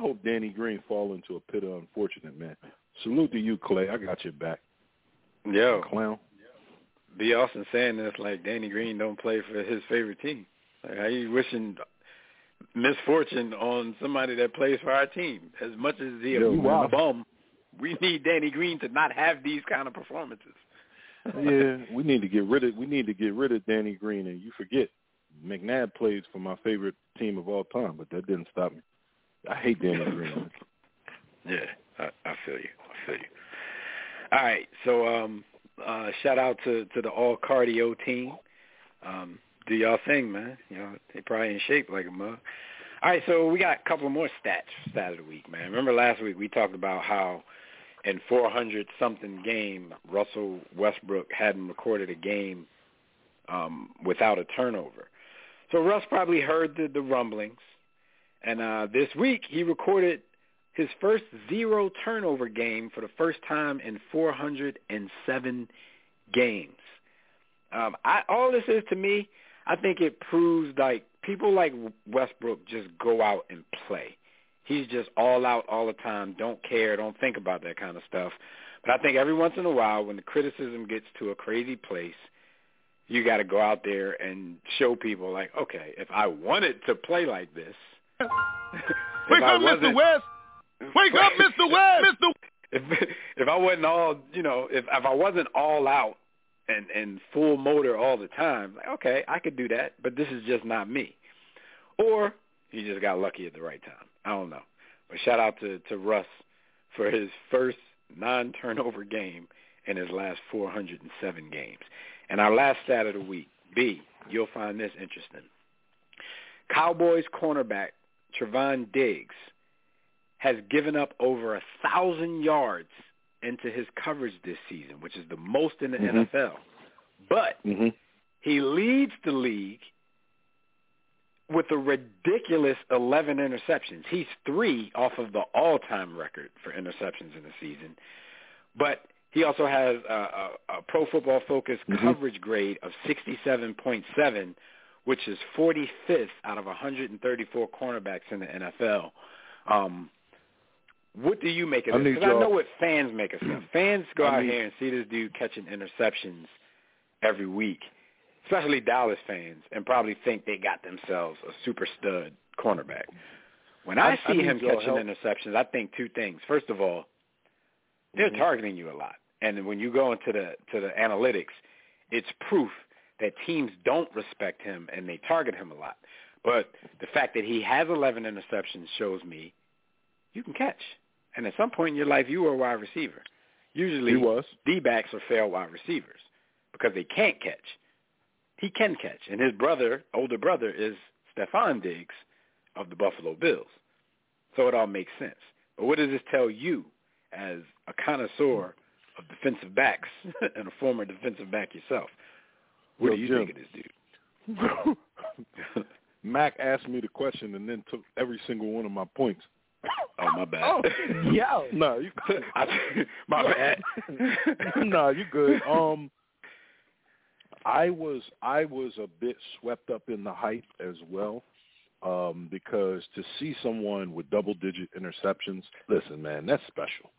hope Danny Green fall into a pit of unfortunate, man. Salute to you, Clay. I got your back. Yo. Clown. B. Austin saying this like Danny Green don't play for his favorite team. Like, how you wishing misfortune on somebody that plays for our team? As much as he a bum, we need Danny Green to not have these kind of performances. Yeah, we need to get rid of Danny Green, and you forget McNabb plays for my favorite team of all time, but that didn't stop me. I hate Danny Green. Yeah, I feel you. All right, so shout out to the all cardio team. Do y'all thing, man. They probably in shape like a mug. All right, so we got a couple more stats, stat of the week, man. Remember last week we talked about how in 400-something game, Russell Westbrook hadn't recorded a game without a turnover. So Russ probably heard the rumblings, and this week he recorded his first zero-turnover game for the first time in 407 games. All this is to me, I think it proves like people like Westbrook just go out and play. He's just all out all the time, don't care, don't think about that kind of stuff. But I think every once in a while when the criticism gets to a crazy place, you got to go out there and show people like, okay, if I wanted to play like this. Wake up, Mr. West! If I wasn't all, if I wasn't all out, and full motor all the time, like, okay, I could do that, but this is just not me. Or You just got lucky at the right time. I don't know. But shout out to Russ for his first non-turnover game in his last 407 games. And our last stat of the week, B, you'll find this interesting. Cowboys cornerback Trevon Diggs has given up over 1,000 yards into his coverage this season, which is the most in the NFL. But he leads the league with a ridiculous 11 interceptions. He's 3 off of the all-time record for interceptions in the season. But he also has a Pro Football Focus coverage grade of 67.7, which is 45th out of 134 cornerbacks in the NFL. What do you make of this? Because I know what fans make of stuff. Fans go out here and see this dude catching interceptions every week, especially Dallas fans, and probably think they got themselves a super stud cornerback. When I see him catching interceptions, I think two things. First of all, they're targeting you a lot. And when you go into to the analytics, it's proof that teams don't respect him and they target him a lot. But the fact that he has 11 interceptions shows me you can catch. And at some point in your life, you were a wide receiver. Usually D-backs are failed wide receivers because they can't catch. He can catch. And his brother, older brother, is Stephon Diggs of the Buffalo Bills. So it all makes sense. But what does this tell you as a connoisseur of defensive backs and a former defensive back yourself? What do you think of this dude? Mac asked me the question and then took every single one of my points. Oh, my bad. No, you good. My bad. No, you good. I was a bit swept up in the hype as well, because to see someone with double-digit interceptions, listen, man, that's special.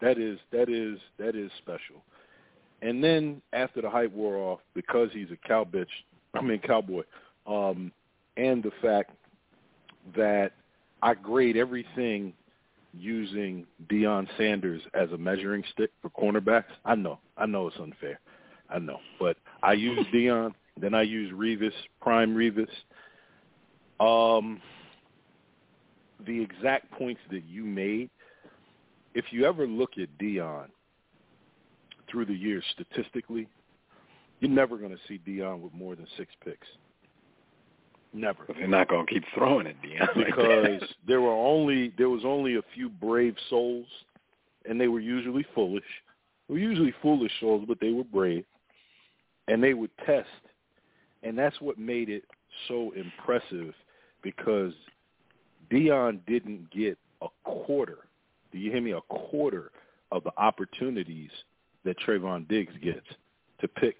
That is special. And then after the hype wore off, because he's a cowboy, and the fact that I grade everython using Deion Sanders as a measuring stick for cornerbacks. I know it's unfair. I know, but I use Deion, then I use Revis, Prime Revis. The exact points that you made, if you ever look at Deion through the years statistically, you're never going to see Deion with more than 6 picks. Never. But they're not going to keep throwing at Deion. Because there was only a few brave souls, and they were usually foolish. They were usually foolish souls, but they were brave. And they would test, and that's what made it so impressive, because Deion didn't get a quarter, do you hear me, a quarter of the opportunities that Trevon Diggs gets to pick.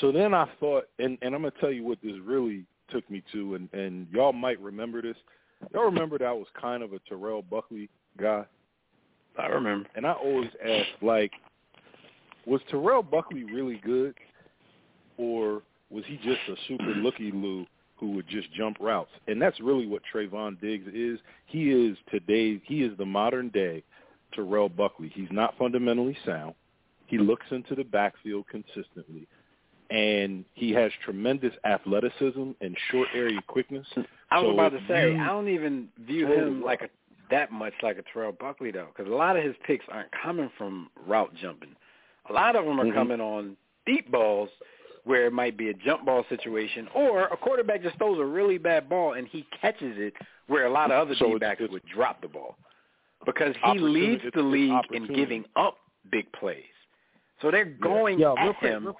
So then I thought, and I'm going to tell you what this really took me to, and y'all might remember this. Y'all remember that I was kind of a Terrell Buckley guy? I remember. And I always asked, like, was Terrell Buckley really good? Or was he just a super looky-loo who would just jump routes? And that's really what Trevon Diggs is. He is the modern-day Terrell Buckley. He's not fundamentally sound. He looks into the backfield consistently. And he has tremendous athleticism and short area quickness. I was about to say, I don't even view him that much like a Terrell Buckley, though, because a lot of his picks aren't coming from route jumping. A lot of them are coming on deep balls where it might be a jump ball situation, or a quarterback just throws a really bad ball and he catches it where a lot of other D-backs would drop the ball, because he leads the league in giving up big plays. So they're going at him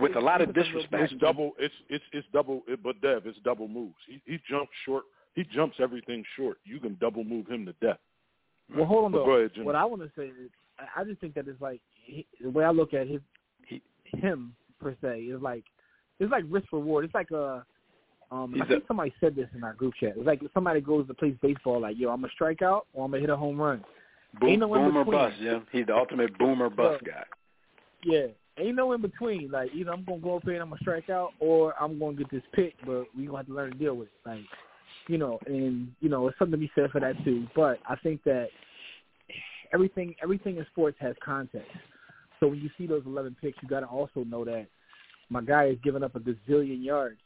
with a lot of disrespect. It's double moves. He jumps short. He jumps everything short. You can double move him to death. Well, hold on, though. Ahead, what I want to say is I just think that it's like the way I look at him per se is like it's like risk reward. It's like a I think somebody said this in our group chat. It's like somebody goes to play baseball like, yo, I'm gonna strike out or I'm gonna hit a home run. Boomer bust, yeah. He's the ultimate boomer bust guy. Yeah, ain't no in between. Like, either I'm gonna go up here and I'm gonna strike out, or I'm gonna get this pick, but we gonna have to learn to deal with it. Like, you know, and you know, it's something to be said for that too. But I think that everything in sports has context. So when you see those 11 picks, you gotta also know that my guy is giving up a gazillion yards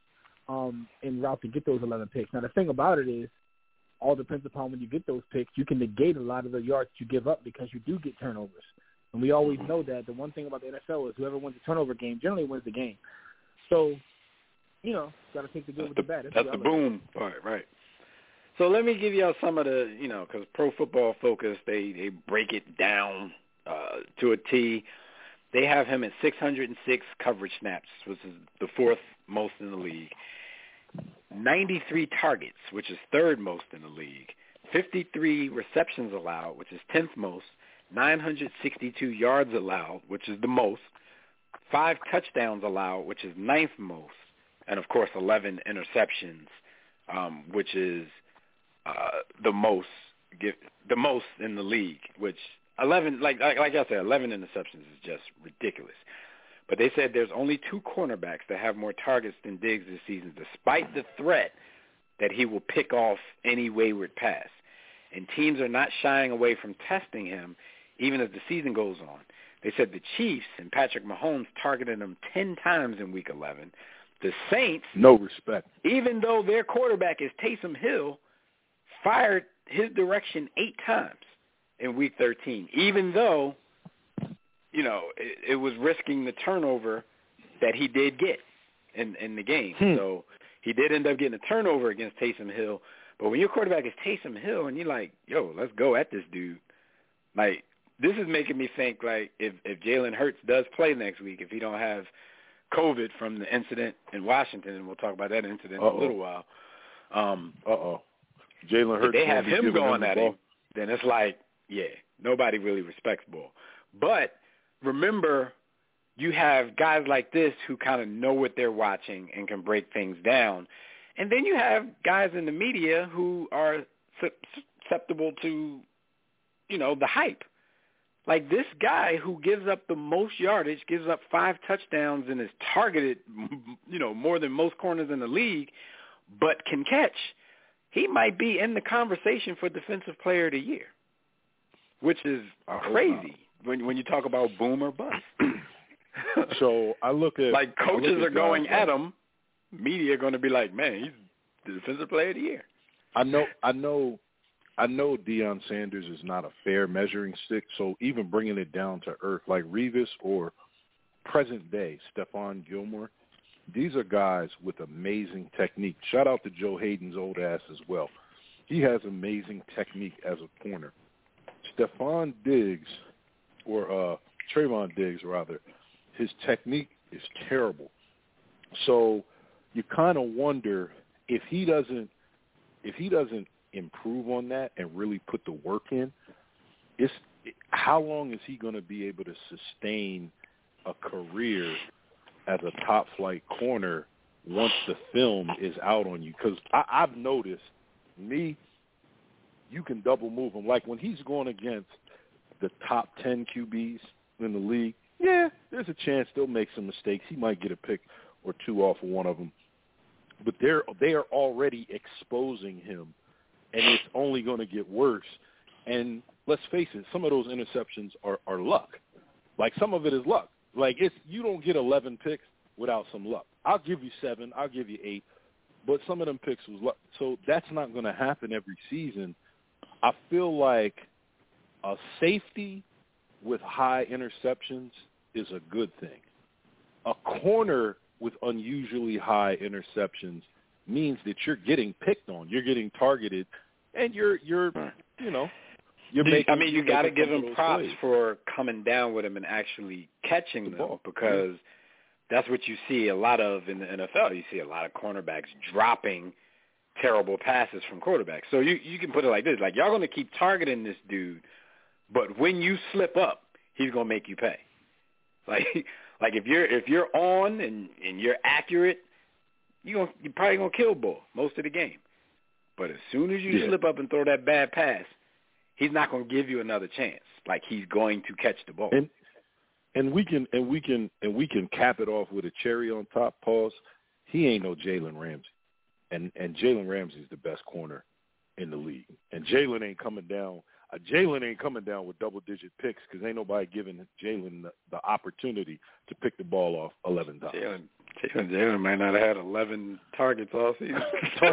en route to get those 11 picks. Now, the thing about it is, all depends upon when you get those picks, you can negate a lot of the yards you give up because you do get turnovers. And we always know that. The one thing about the NFL is whoever wins the turnover game generally wins the game. So, you know, got to take the good with the bad. That's the boom part, right. So let me give y'all some of the, you know, because Pro Football Focus, they break it down to a T. They have him at 606 coverage snaps, which is the fourth most in the league. 93 targets, which is third most in the league. 53 receptions allowed, which is 10th most. 962 yards allowed, which is the most. 5 touchdowns allowed, which is 9th most. And, of course, 11 interceptions, which is the most in the league, which 11, like I said, 11 interceptions is just ridiculous. But they said there's only 2 cornerbacks that have more targets than Diggs this season, despite the threat that he will pick off any wayward pass. And teams are not shying away from testing him, even as the season goes on. They said the Chiefs and Patrick Mahomes targeted him 10 times in Week 11. The Saints, no respect, even though their quarterback is Taysom Hill, fired his direction 8 times in Week 13, even though, you know, it was risking the turnover that he did get in the game. So he did end up getting a turnover against Taysom Hill. But when your quarterback is Taysom Hill and you're like, yo, let's go at this dude, like, this is making me think, like, if Jalen Hurts does play next week, if he don't have COVID from the incident in Washington, and we'll talk about that incident in a little while. Jalen Hurts. If they have him going at him, then it's like, yeah, nobody really respects ball. But remember, you have guys like this who kind of know what they're watching and can break things down. And then you have guys in the media who are susceptible to, you know, the hype. Like this guy who gives up the most yardage, gives up 5 touchdowns and is targeted, you know, more than most corners in the league, but can catch. He might be in the conversation for Defensive Player of the Year, which is crazy. When you talk about boom or bust. So I look at, like, coaches are going at him. Media are going to be like, man, he's the Defensive Player of the Year. I know Deion Sanders is not a fair measuring stick. So even bringing it down to earth, like Revis or present day Stephon Gilmore, these are guys with amazing technique. Shout out to Joe Hayden's old ass as well. He has amazing technique as a corner. Stephon Diggs, or Trayvon Diggs, rather, his technique is terrible. So you kind of wonder if he doesn't improve on that and really put the work in, how long is he going to be able to sustain a career as a top-flight corner once the film is out on you? Because I've noticed, you can double-move him. Like when he's going against the top 10 QBs in the league, yeah, there's a chance they'll make some mistakes. He might get a pick or 2 off of one of them. But they are already exposing him, and it's only going to get worse. And let's face it, some of those interceptions are luck. Like some of it is luck. Like you don't get 11 picks without some luck. I'll give you 7. I'll give you 8. But some of them picks was luck. So that's not going to happen every season. I feel like a safety with high interceptions is a good thing. A corner with unusually high interceptions means that you're getting picked on, you're getting targeted, and you're making. I mean, you got to give him props for coming down with him and actually catching the ball, because that's what you see a lot of in the NFL. You see a lot of cornerbacks dropping terrible passes from quarterbacks. So you can put it like this: like, y'all going to keep targeting this dude, but when you slip up, he's going to make you pay. Like if you're on and you're accurate, you're probably going to kill ball most of the game. But as soon as you slip up and throw that bad pass, he's not going to give you another chance. Like, he's going to catch the ball. And we can cap it off with a cherry on top. Pause. He ain't no Jalen Ramsey, and Jalen Ramsey is the best corner in the league. And Jalen ain't coming down with double-digit picks, because ain't nobody giving Jalen the opportunity to pick the ball off 11 times. Jalen Jalen might not have had 11 targets all season. He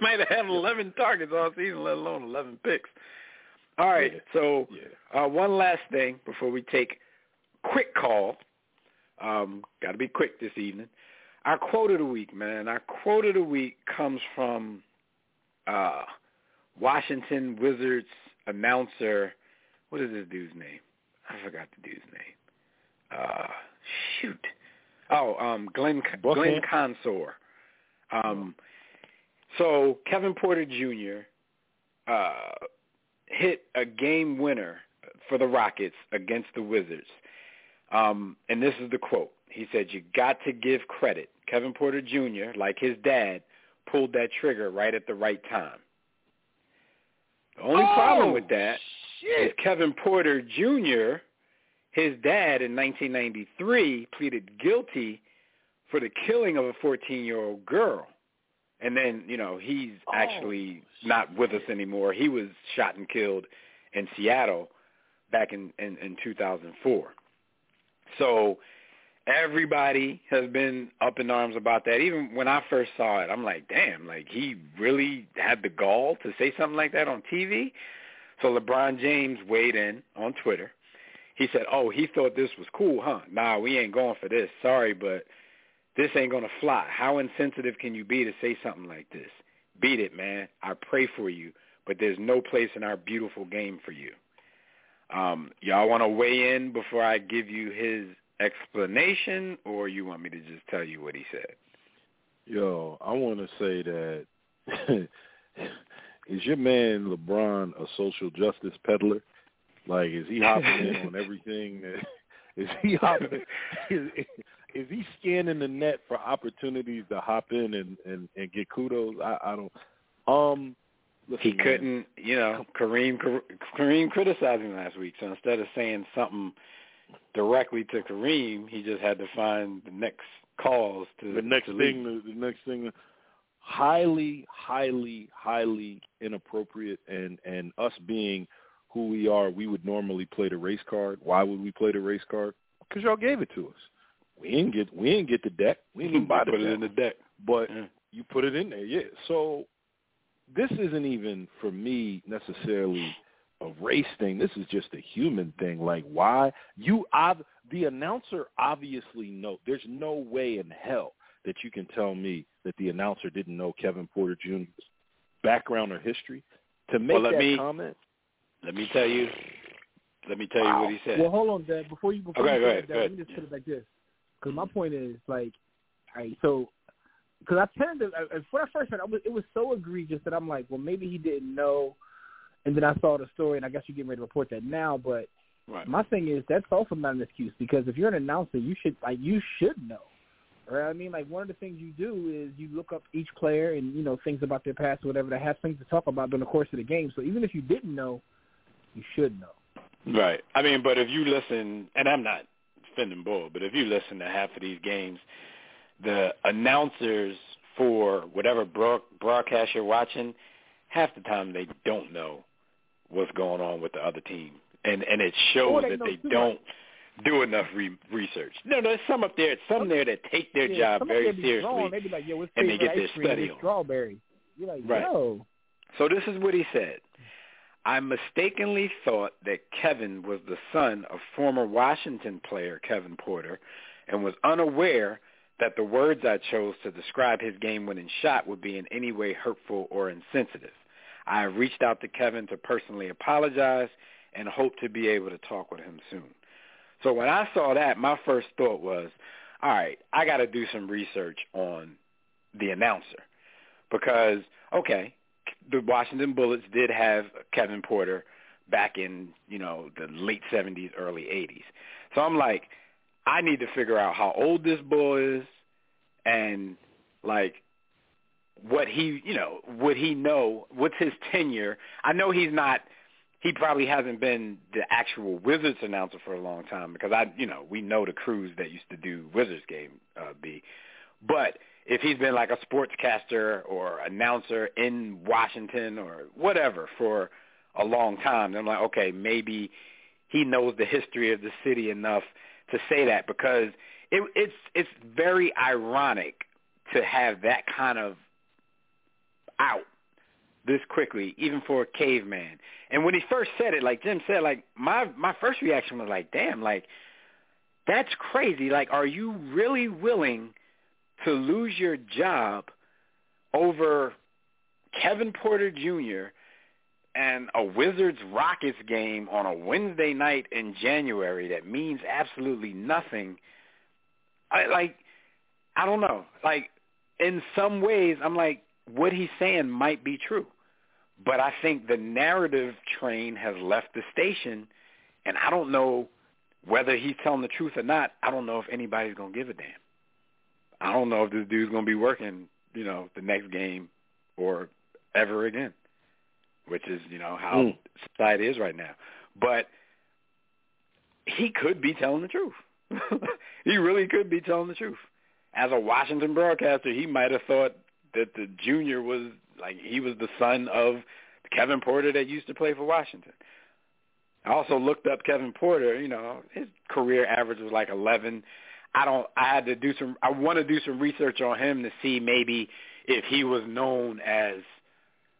might have had 11 targets all season, let alone 11 picks. All right, so one last thing before we take quick call. Got to be quick this evening. Our quote of the week, man. Our quote of the week comes from Washington Wizards announcer. What is this dude's name? I forgot the dude's name. Glenn Consor. So Kevin Porter Jr. Hit a game winner for the Rockets against the Wizards. And this is the quote. He said, "You got to give credit. Kevin Porter Jr., like his dad, pulled that trigger right at the right time." The only problem with that is Kevin Porter Jr., his dad in 1993 pleaded guilty for the killing of a 14-year-old girl. And then, he's actually not with us anymore. He was shot and killed in Seattle back in 2004. So everybody has been up in arms about that. Even when I first saw it, I'm like, damn, like he really had the gall to say something like that on TV? So LeBron James weighed in on Twitter. He said, he thought this was cool, huh? Nah, we ain't going for this. Sorry, but this ain't going to fly. How insensitive can you be to say something like this? Beat it, man. I pray for you, but there's no place in our beautiful game for you. Y'all want to weigh in before I give you his explanation, or you want me to just tell you what he said? Yo, I want to say that is your man LeBron a social justice peddler? Like, is he hopping in on everything? Is he scanning the net for opportunities to hop in and get kudos? I don't. Listen, he couldn't, Kareem criticized him last week. So instead of saying something directly to Kareem, he just had to find the next cause to the next thing. Highly, highly, highly inappropriate, and us being who we are, we would normally play the race card. Why would we play the race card? Because y'all gave it to us. We didn't get the deck. We didn't buy the deck. Put it in the deck. But you put it in there, yeah. So this isn't even, for me, necessarily a race thing. This is just a human thing. Like, why? The announcer obviously knows. There's no way in hell that you can tell me that the announcer didn't know Kevin Porter Jr.'s background or history. To make comment. Let me tell you what he said. Well, hold on, Dad. Before you go ahead. Let me just put it like this. Because my point is, like, all right, so, because when I first heard it, it was so egregious that I'm like, well, maybe he didn't know. And then I saw the story, and I guess you're getting ready to report that now. But my thing is, that's also not an excuse, because if you're an announcer, you should know. Right? I mean, like, one of the things you do is you look up each player and, things about their past or whatever, that have things to talk about during the course of the game. So even if you didn't know, you should know. Right. I mean, but if you listen, and I'm not spinning bull, but if you listen to half of these games, the announcers for whatever broadcast you're watching, half the time they don't know what's going on with the other team. And it shows that they don't do enough research. No, there's some up there. Some there that take their job very seriously, they be like, and they get their study on. Strawberry. You're like, right. Yo. So this is what he said. I mistakenly thought that Kevin was the son of former Washington player Kevin Porter, and was unaware that the words I chose to describe his game-winning shot would be in any way hurtful or insensitive. I have reached out to Kevin to personally apologize and hope to be able to talk with him soon. So when I saw that, my first thought was, all right, I got to do some research on the announcer, because, okay, the Washington Bullets did have Kevin Porter back in, the late 70s, early 80s. So I'm like, I need to figure out how old this boy is and, like, what he, would he know, what's his tenure. I know he probably hasn't been the actual Wizards announcer for a long time, because, we know the crews that used to do Wizards game but if he's been like a sportscaster or announcer in Washington or whatever for a long time, then I'm like, okay, maybe he knows the history of the city enough to say that, because it's very ironic to have that kind of out this quickly, even for a caveman. And when he first said it, like Jim said, like my first reaction was like, damn, like that's crazy. Like, are you really willing to lose your job over Kevin Porter Jr. and a Wizards-Rockets game on a Wednesday night in January that means absolutely nothing? I don't know. Like, in some ways, I'm like, what he's saying might be true. But I think the narrative train has left the station, and I don't know whether he's telling the truth or not. I don't know if anybody's going to give a damn. I don't know if this dude's going to be working, you know, the next game or ever again, which is, you know, how society is right now. But he could be telling the truth. He really could be telling the truth. As a Washington broadcaster, he might have thought that the junior was, like, he was the son of Kevin Porter that used to play for Washington. I also looked up Kevin Porter. You know, his career average was like 11. I want to do some research on him to see maybe if he was known as,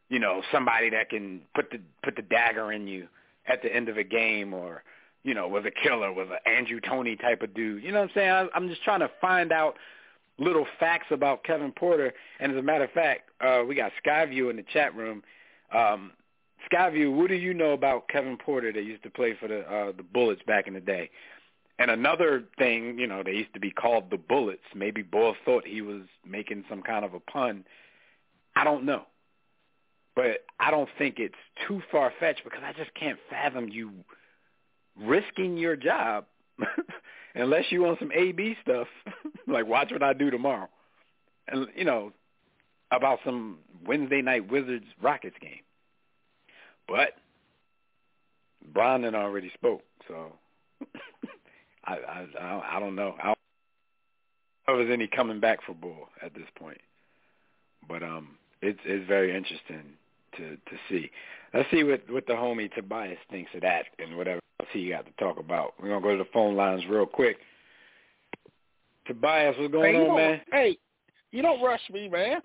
you know, somebody that can put the dagger in you at the end of a game, or, you know, was a killer, was an Andrew Toney type of dude. You know what I'm saying? I'm just trying to find out little facts about Kevin Porter. And as a matter of fact, we got Skyview in the chat room. Skyview, what do you know about Kevin Porter that used to play for the Bullets back in the day? And another thing, you know, they used to be called the Bullets. Maybe Boyle thought he was making some kind of a pun. I don't know. But I don't think it's too far-fetched, because I just can't fathom you risking your job unless you want some A-B stuff, like watch what I do tomorrow, and, you know, about some Wednesday night Wizards-Rockets game. But Brandon already spoke, so I don't know. I don't know if there's any coming back for Bull at this point. But it's very interesting to see. Let's see what the homie Tobias thinks of that and whatever else he got to talk about. We're going to go to the phone lines real quick. Tobias, what's going on, man? Hey, you don't rush me, man.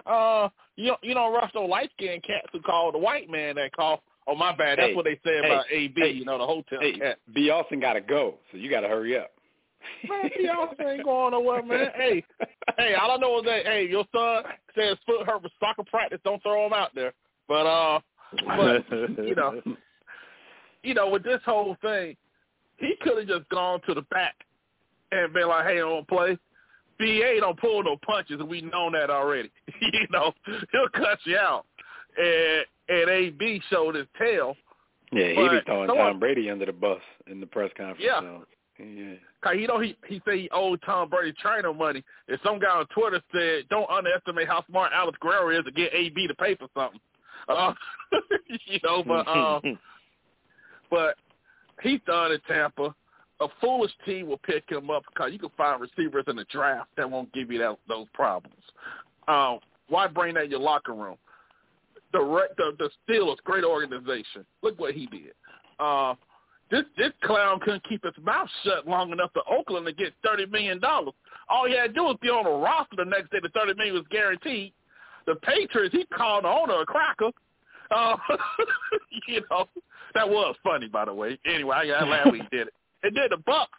You don't rush no light-skinned cats who call the white man that call. Oh, my bad. That's what they say about A.B., you know, the hotel cat. B. Austin got to go, so you got to hurry up. Man, B. Austin ain't going nowhere, man. Hey, I don't know what that. Hey, your son says foot hurt with soccer practice. Don't throw him out there. But you know, with this whole thing, he could have just gone to the back and been like, hey, I don't play. B.A. don't pull no punches, and we known that already. You know, he'll cut you out. And A.B. showed his tail. Yeah, he be throwing Tom Brady under the bus in the press conference. Yeah. So, yeah. Cause you know, he said he owed Tom Brady trainer money. And some guy on Twitter said, don't underestimate how smart Alex Guerrero is to get A.B. to pay for something. You know, but he's done in Tampa. A foolish team will pick him up, because you can find receivers in the draft that won't give you those problems. Why bring that in your locker room? The Steelers, great organization. Look what he did. This clown couldn't keep his mouth shut long enough for Oakland to get $30 million. All he had to do was be on the roster the next day. The $30 million was guaranteed. The Patriots, he called the owner a cracker. You know, that was funny, by the way. Anyway, I laughed when he did it. And then the Bucks,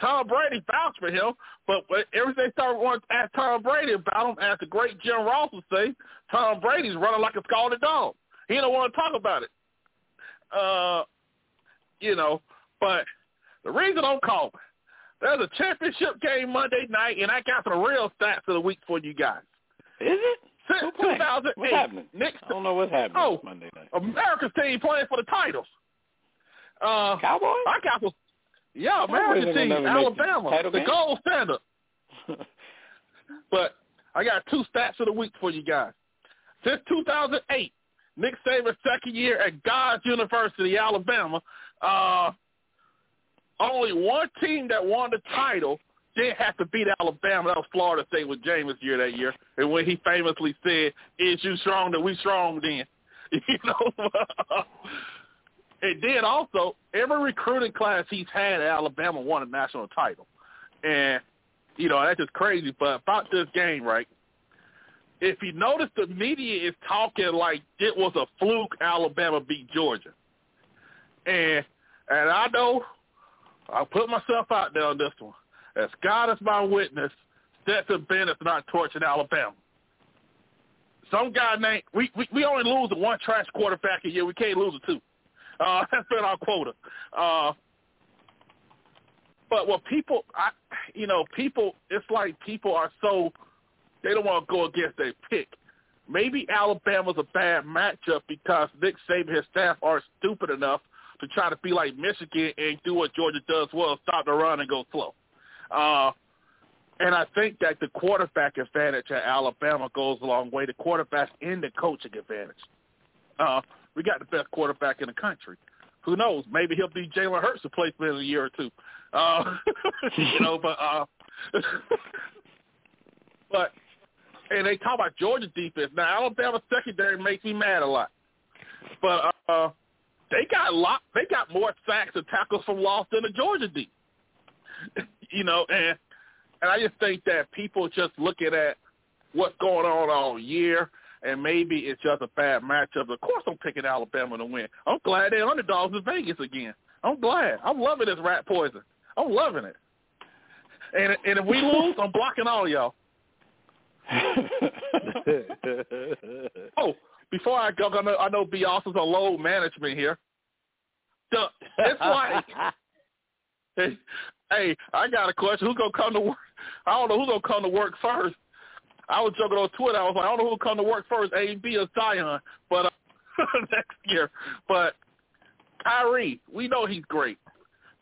Tom Brady vouched for him, but everything started wanting to ask Tom Brady about him. As the great Jim Ross would say, Tom Brady's running like a scalded dog. He don't want to talk about it. You know, but the reason I'm calling, there's a championship game Monday night, and I got some real stats of the week for you guys. Is it? Since 2008. What's happening? I don't know what's happening Monday night. America's team playing for the titles. Cowboys? I got some. Yeah, American team, Alabama, the gold standard. But I got two stats of the week for you guys. Since 2008, Nick Saban's second year at God's University, Alabama, only one team that won the title did have to beat Alabama. That was Florida State with Jameis that year. And when he famously said, is you stronger, we strong then. You know? And then also, every recruiting class he's had at Alabama won a national title. And, you know, that's just crazy. But about this game, right, if you notice, the media is talking like it was a fluke Alabama beat Georgia. And I know, I put myself out there on this one. As God is my witness, Stetson Bennett's not torching Alabama. Some guy named we only lose to one trash quarterback a year. We can't lose to two. That's been our quota. But what people, people, it's like people are so they don't want to go against their pick. Maybe Alabama's a bad matchup because Nick Saban and his staff are stupid enough to try to be like Michigan and do what Georgia does well, stop the run and go slow. And I think that the quarterback advantage at Alabama goes a long way. The quarterback and the coaching advantage. We got the best quarterback in the country. Who knows? Maybe he'll be Jalen Hurts' replacement in a year or two. But and they talk about Georgia defense. Now Alabama's secondary makes me mad a lot, but they got They got more sacks and tackles from loss than the Georgia D. And I just think that people just looking at what's going on all year, and maybe it's just a bad matchup. Of course, I'm picking Alabama to win. I'm glad they're underdogs in Vegas again. I'm glad. I'm loving this rat poison. I'm loving it. And if we lose, I'm blocking all y'all. Oh, before I go, I know B. Austin's on load management here. So it's like, hey, I got a question. Who's gonna come to work? I don't know who's gonna come to work first. I was joking on Twitter. I was like, I don't know who'll come to work first, A, B, or Zion, but next year. But Kyrie, we know he's great.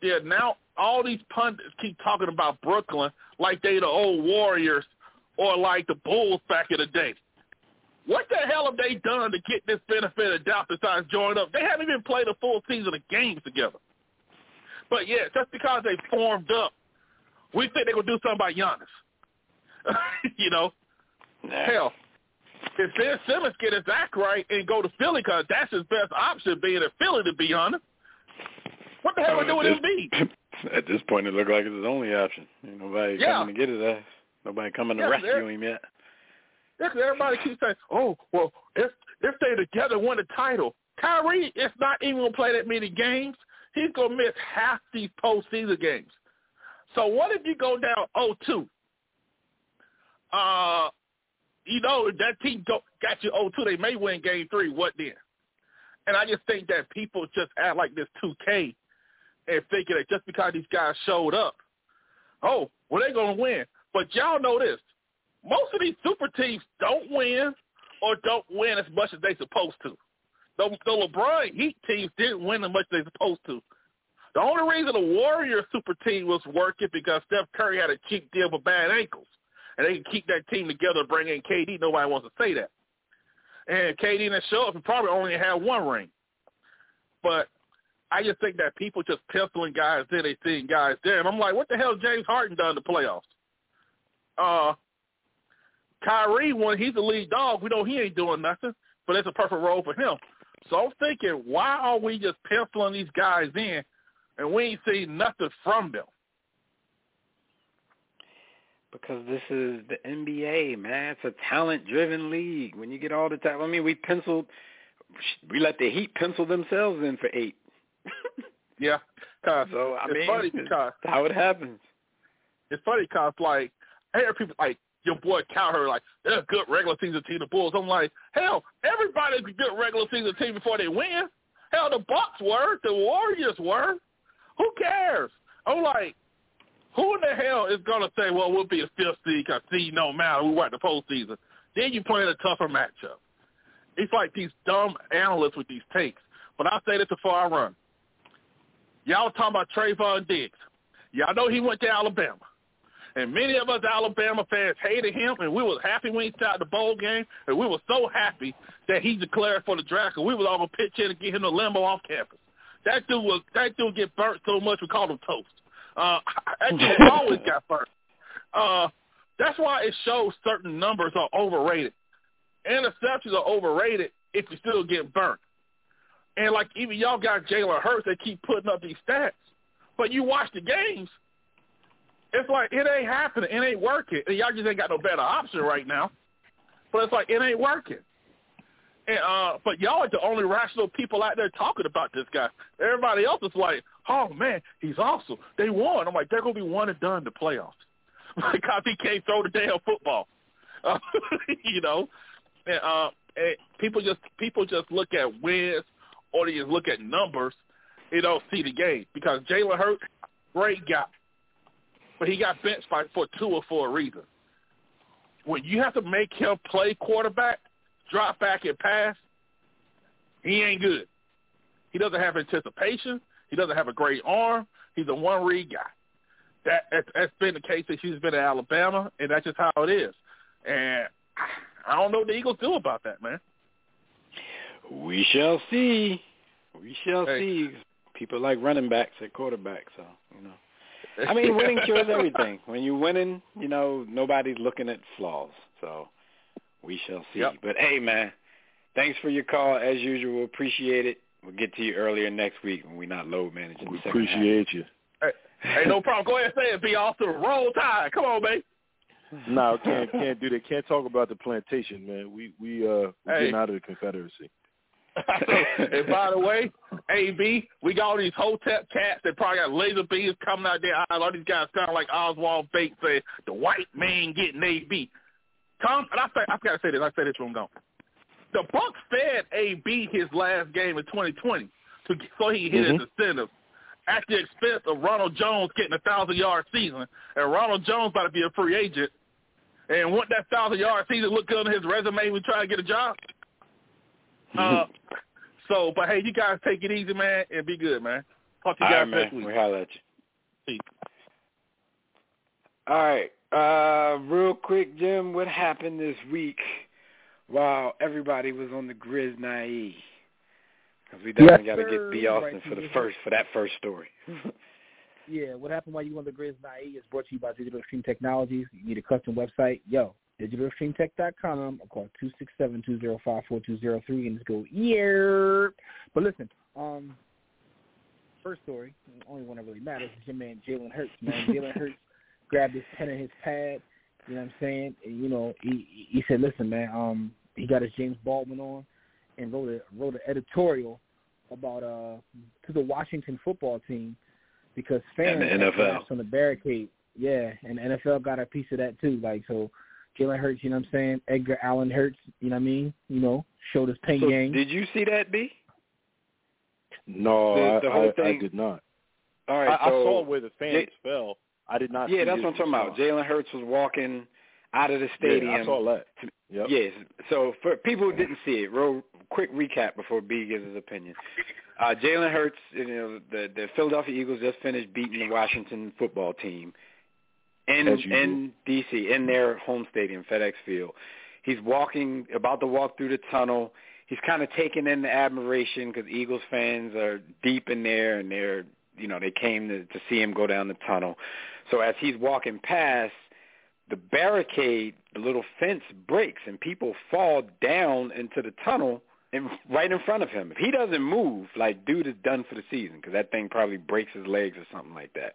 Yeah, now all these pundits keep talking about Brooklyn like they the old Warriors or like the Bulls back in the day. What the hell have they done to get this benefit of doubt besides joining up? They haven't even played a full season of games together. But, yeah, just because they formed up, we think they're going to do something about Giannis. Nah. Hell, if Ben Simmons get his act right and go to Philly, because that's his best option being at Philly, to be honest, what the hell would do with be? At this point, it looks like it's his only option. Ain't nobody coming to get his ass. Nobody coming to rescue him yet. Everybody keeps saying, oh, well, if they together win the title, Kyrie is not even going to play that many games. He's going to miss half these postseason games. So what if you go down 0-2? That team got you 0-2. They may win game 3. What then? And I just think that people just act like this 2K and thinking that just because these guys showed up, oh, well, they're going to win. But y'all know this. Most of these super teams don't win or don't win as much as they supposed to. The LeBron Heat teams didn't win as much as they supposed to. The only reason the Warriors super team was working because Steph Curry had a cheap deal with bad ankles. And they can keep that team together, bring in KD. Nobody wants to say that. And KD didn't show up and probably only had one ring. But I just think that people just penciling guys there, they seeing guys there. And I'm like, what the hell James Harden done in the playoffs? Kyrie, when he's the lead dog, we know he ain't doing nothing, but it's a perfect role for him. So I'm thinking, why are we just penciling these guys in and we ain't seeing nothing from them? Because this is the NBA, man. It's a talent-driven league. When you get all the time, we let the Heat pencil themselves in for 8. Yeah. So, it's funny because how it happens. It's funny because, like, I hear people like your boy Cowherd, like, they're a good regular season team, the Bulls. I'm like, hell, everybody's a good regular season team before they win. Hell, the Bucks were. The Warriors were. Who cares? I'm like, who in the hell is going to say, well, we'll be a fifth seed because seed don't matter. We weren't the postseason. Then you play in a tougher matchup. It's like these dumb analysts with these takes. But I'll say this before I run. Y'all talking about Trayvon Diggs. Y'all know he went to Alabama. And many of us Alabama fans hated him, and we was happy when he started the bowl game, and we were so happy that he declared for the draft, and we was all going to pitch in and get him a limo off campus. That dude get burnt so much we called him toast. That dude always got burnt. That's why it shows certain numbers are overrated. Interceptions are overrated if you still get burnt. And, like, even y'all got Jalen Hurts, they keep putting up these stats. But you watch the games. It's like it ain't happening. It ain't working. And y'all just ain't got no better option right now. But it's like it ain't working. And but y'all are the only rational people out there talking about this guy. Everybody else is like, oh, man, he's awesome. They won. I'm like, they're going to be one and done in the playoffs because he can't throw the damn football. You know? And people just look at wins or they just look at numbers. They don't see the game because Jalen Hurts, great guy. But he got benched for Tua for a reason. When you have to make him play quarterback, drop back and pass, he ain't good. He doesn't have anticipation. He doesn't have a great arm. He's a one-read guy. That's been the case since he's been in Alabama, and that's just how it is. And I don't know what the Eagles do about that, man. We shall see. We shall see. People like running backs at quarterback, so, you know. I mean, winning cures everything. When you're winning, you know, nobody's looking at flaws. So we shall see. Yep. But, hey, man, thanks for your call. As usual, appreciate it. We'll get to you earlier next week when we're not load managing. We appreciate you. Hey, no problem. Go ahead and say it. Be off to the roll tide. Come on, babe. No, can't do that. Can't talk about the plantation, man. We're getting out of the Confederacy. And by the way, AB, we got all these Hotep cats that probably got laser beams coming out their eyes. All these guys sound like Oswald Bates saying, the white man getting AB. Tom, and I've got to say this. I said this from gone. The Bucs fed AB his last game in 2020 so he hit his incentive at the expense of Ronald Jones getting a 1,000-yard season. And Ronald Jones about to be a free agent. And wouldn't that 1,000-yard season look good on his resume when trying to get a job? But, hey, you guys take it easy, man, and be good, man. Talk to you guys next week. All right, man. We holler at you. All right. Real quick, Jim, what happened this week? Wow, everybody was on the Grizz Naive. Because we definitely got to get B. Austin right for that first story. Yeah, what happened while you on the Grizz Naive is brought to you by Digital Extreme Technologies. You need a custom website? Yo, digitalextremetech.com or call 267-205-4203 and just go, yeah. But listen, first story, the only one that really matters is your man Jalen Hurts, man. Jalen Hurts grabbed his pen and his pad. You know what I'm saying? And, you know, he said, listen, man, he got his James Baldwin on and wrote an editorial about to the Washington football team because fans on the barricade. Yeah, and the NFL got a piece of that too. Like, so Jalen Hurts, you know what I'm saying? Edgar Allen Hurts, you know what I mean? You know, showed his pain game. Did you see that, B? No, I did not. All right, I saw where the fans fell. I did not. Yeah, that's what I'm talking about. Jalen Hurts was walking out of the stadium. Yeah, I saw that. Yep. Yes. So for people who didn't see it, real quick recap before B gives his opinion. Jalen Hurts, you know, the Philadelphia Eagles just finished beating the Washington football team in D.C. in their home stadium, FedEx Field. He's about to walk through the tunnel. He's kind of taking in the admiration because Eagles fans are deep in there and they're, you know, they came to see him go down the tunnel. So as he's walking past, the barricade, the little fence breaks, and people fall down into the tunnel and right in front of him. If he doesn't move, like, dude is done for the season because that thing probably breaks his legs or something like that.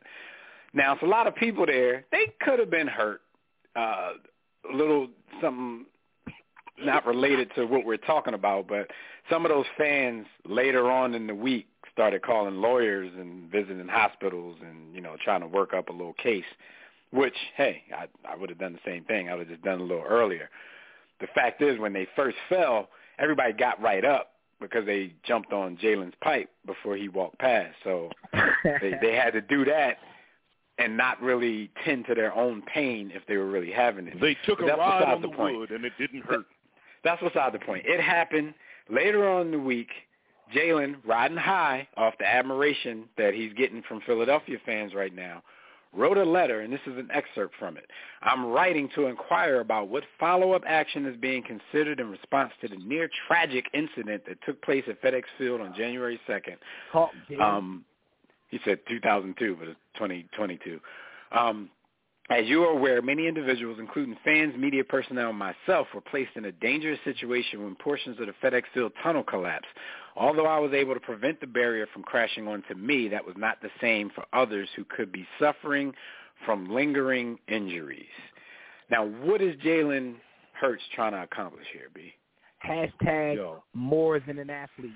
Now, it's a lot of people there. They could have been hurt, a little something not related to what we're talking about, but some of those fans later on in the week started calling lawyers and visiting hospitals and, you know, trying to work up a little case, which, hey, I would have done the same thing. I would have just done it a little earlier. The fact is, when they first fell, everybody got right up because they jumped on Jalen's pipe before he walked past. So they had to do that and not really tend to their own pain if they were really having it. They took a ride on the wood and it didn't hurt. That's beside the point. It happened later on in the week. Jalen, riding high off the admiration that he's getting from Philadelphia fans right now, wrote a letter, and this is an excerpt from it. I'm writing to inquire about what follow-up action is being considered in response to the near-tragic incident that took place at FedEx Field on January 2nd. He said 2002, but it's 2022. As you are aware, many individuals, including fans, media personnel, and myself, were placed in a dangerous situation when portions of the FedEx Field tunnel collapsed. Although I was able to prevent the barrier from crashing onto me, that was not the same for others who could be suffering from lingering injuries. Now, what is Jalen Hurts trying to accomplish here, B? Hashtag Yo. More than an athlete.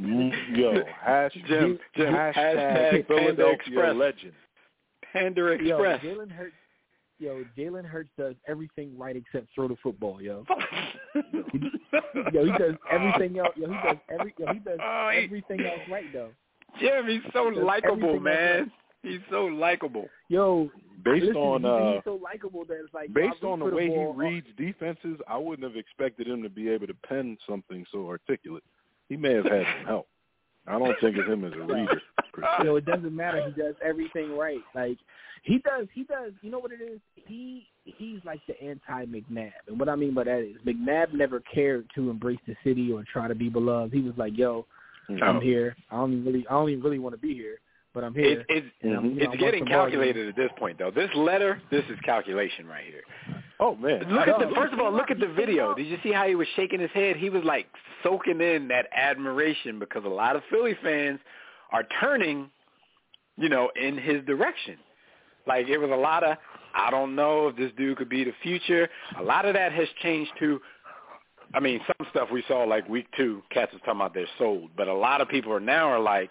Yo, Jim, hashtag Panda Express legend. Panda Express. Jalen Hurts does everything right except throw the football, yo. Yo, he does everything else. He does everything else right, though. Jim, he's so likable, man. He's so likable. Yo, he's so likable that it's like based on the way he reads defenses, I wouldn't have expected him to be able to pen something so articulate. He may have had some help. I don't think of him as a reader. So it doesn't matter. He does everything right. Like he does. You know what it is? He's like the anti-McNabb, and what I mean by that is McNabb never cared to embrace the city or try to be beloved. He was like, "Yo, I'm here. I don't even really want to be here, but I'm here." It's getting calculated at this point, though. This letter, this is calculation right here. Oh man! First of all, look at the video. Did you see how he was shaking his head? He was like soaking in that admiration because a lot of Philly fans are turning, in his direction. Like it was a lot of, I don't know if this dude could be the future. A lot of that has changed to, some stuff we saw like week 2, cats was talking about they're sold. But a lot of people a lot of the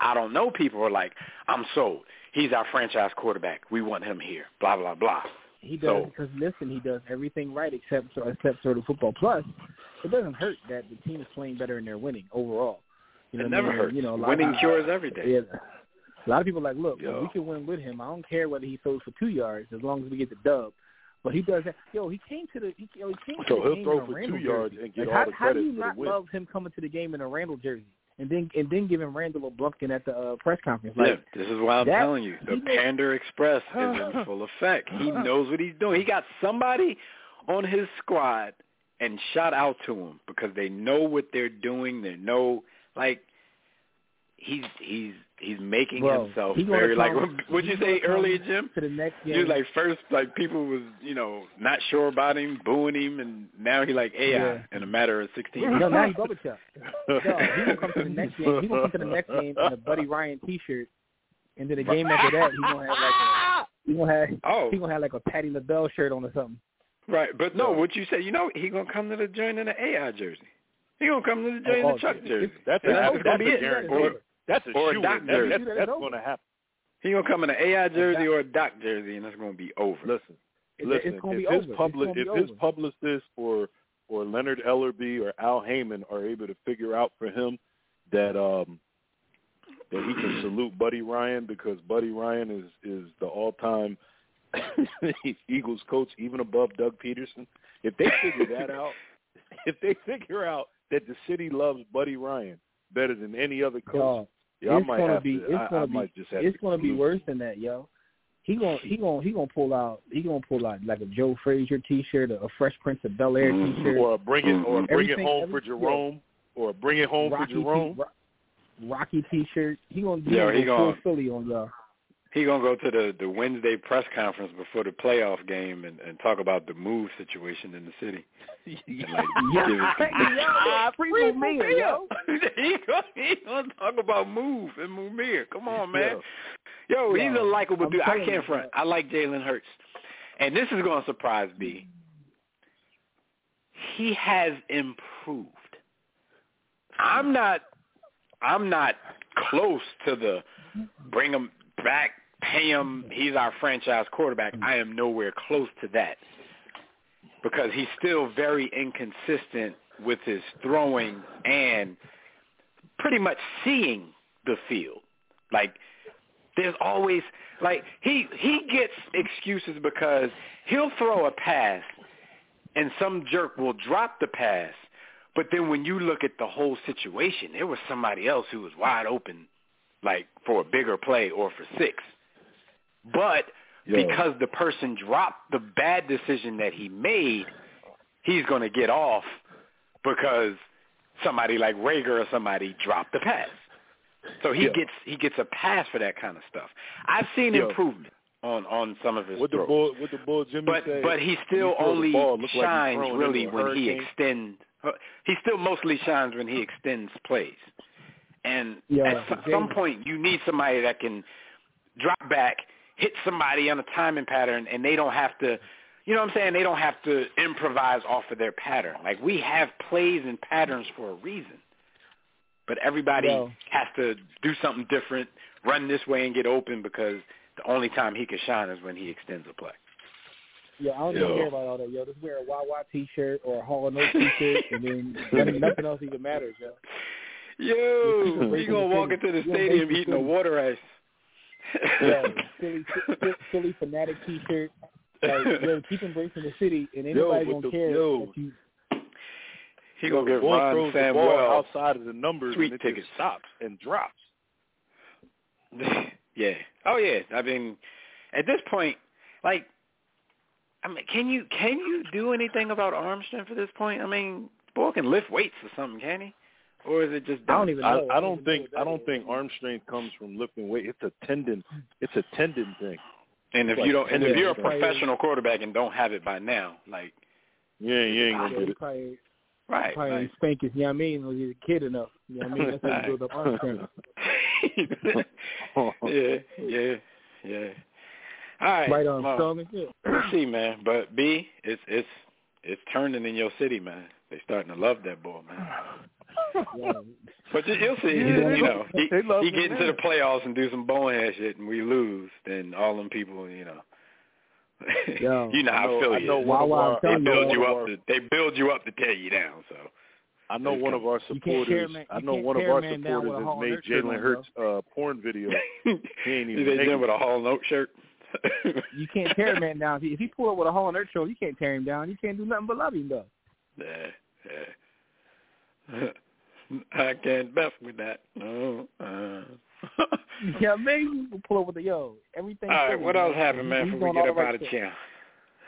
I don't know people are like, I'm sold. He's our franchise quarterback. We want him here, blah, blah, blah. He does he does everything right except sort of football. Plus, it doesn't hurt that the team is playing better and they're winning overall. It never hurts. Winning cures everything. Yeah. A lot of people are like, look, we can win with him. I don't care whether he throws for 2 yards as long as we get the dub. But he does that. Yo, he came to the game. So he'll throw for 2 yards and get all the credit for the win. How do you not love him coming to the game in a Randall jersey and then giving Randall a bumpkin at the press conference? This is why I'm telling you. The Panda Express is in full effect. He knows what he's doing. He got somebody on his squad and shout out to him because they know what they're doing. They know he's making himself very like. What'd you say earlier, Jim? To the next game. Dude, people was not sure about him, booing him, and now he like AI in a matter of 16 minutes. No, now he's Bubba Chuck. No, he will come to the next game. He will come to the next game in a Buddy Ryan T-shirt, and then the game after that he gonna have like a Patty LaBelle shirt on or something. Right, but no, what you say? He gonna come to the joint in an AI jersey. He gonna come to the joint in the Chuck jersey. That's a shoe-in. That's going to happen. He's going to come in an AI jersey or a Doc jersey, and that's going to be over. Listen. If his publicist or Leonard Ellerbe or Al Heyman are able to figure out for him that he can salute Buddy Ryan because Buddy Ryan is the all-time Eagles coach, even above Doug Peterson. If they figure out that the city loves Buddy Ryan better than any other coach, It's gonna be worse than that, yo. He gonna pull out like a Joe Frazier T-shirt, a Fresh Prince of Bel Air T-shirt, or a Bring It Home for Jerome, Rocky T-shirt. He gonna full Philly on y'all. He gonna go to the Wednesday press conference before the playoff game and talk about the move situation in the city. Free Mumir, yo. He gonna talk about move and Mumir. Come on, man. Yo, he's a likable dude. I can't front. I like Jalen Hurts, and this is gonna surprise me. He has improved. I'm not close to the bring him back. Pay him. He's our franchise quarterback. I am nowhere close to that because he's still very inconsistent with his throwing and pretty much seeing the field. Like there's always he gets excuses because he'll throw a pass and some jerk will drop the pass. But then when you look at the whole situation, there was somebody else who was wide open for a bigger play or for 6. But because the person dropped the bad decision that he made, he's going to get off because somebody like Rager or somebody dropped the pass. So he gets a pass for that kind of stuff. I've seen improvement on some of his throws. But he still only shines really when he extends. He still mostly shines when he extends plays. And at some point, you need somebody that can drop back, hit somebody on a timing pattern, and they don't have to, you know what I'm saying, they don't have to improvise off of their pattern. Like, we have plays and patterns for a reason. But everybody has to do something different, run this way and get open, because the only time he can shine is when he extends a play. Yeah, I don't even care about all that, yo. Just wear a YY T-shirt or a Hall and Oak T-shirt, and then nothing else even matters, yo. Yo, we gonna walk into the stadium eating a water ice. Yeah, silly fanatic T-shirt. Like, yo, keep embracing the city, and anybody gonna care that you. He gonna get Ron Samuel outside of the numbers, and it just stops and drops. Yeah. Oh yeah. I mean, at this point, like. I mean, can you do anything about arm strength at this point? I mean, the boy can lift weights or something, can he? Or is it just dumb? I don't even know. I don't think arm strength comes from lifting weight. It's a tendon thing. And if if you're a professional quarterback and don't have it by now, like you ain't gonna get it. Probably spank it. You know what I mean? When you're a kid enough. You know what I mean? That's how you build up arm strength. Yeah. All right, strong as shit. Let's see, man. But B, it's turning in your city, man. They starting to love that boy, man. Yeah. But you'll see, you know, he get into the playoffs and do some bonehead shit, and we lose, then all them people, you know. Yo, you know how I feel you. They build you up to tear you down. So I know one of our supporters. Has made Jalen Hurts porn video. He ain't even done with a Hall and Oak shirt. You can't tear a man down. If he pull up with a Hall and Oak shirt, you can't tear him down. You can't do nothing but love him, though. Yeah. I can't mess with that. No. Yeah, maybe you can pull up with the yo. Everything. All right, what else happened, man? Before we get up out of town.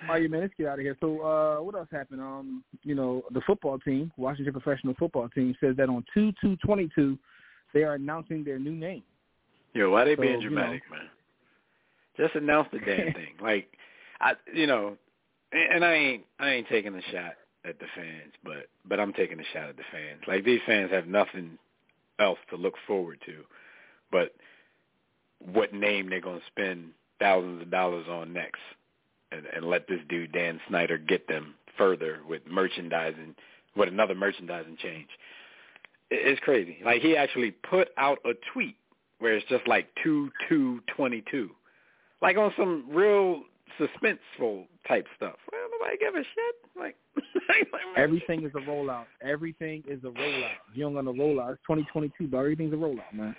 All right, man, let's get out of here. So, what else happened? You know, the football team, Washington professional football team, says that on 2/2/22, they are announcing their new name. Yo, why they being dramatic, man? Just announce the damn thing. Like, I ain't taking a shot at the fans, but I'm taking a shot at the fans. Like, these fans have nothing else to look forward to but what name they're going to spend thousands of dollars on next and let this dude, Dan Snyder, get them further with merchandising, with another merchandising change. It's crazy. Like, he actually put out a tweet where it's just like 2/2/22. Like, on some real suspenseful type stuff. Well, nobody give a shit. Like everything is a rollout. You don't gonna roll out. It's 2022, but everything's a rollout, man.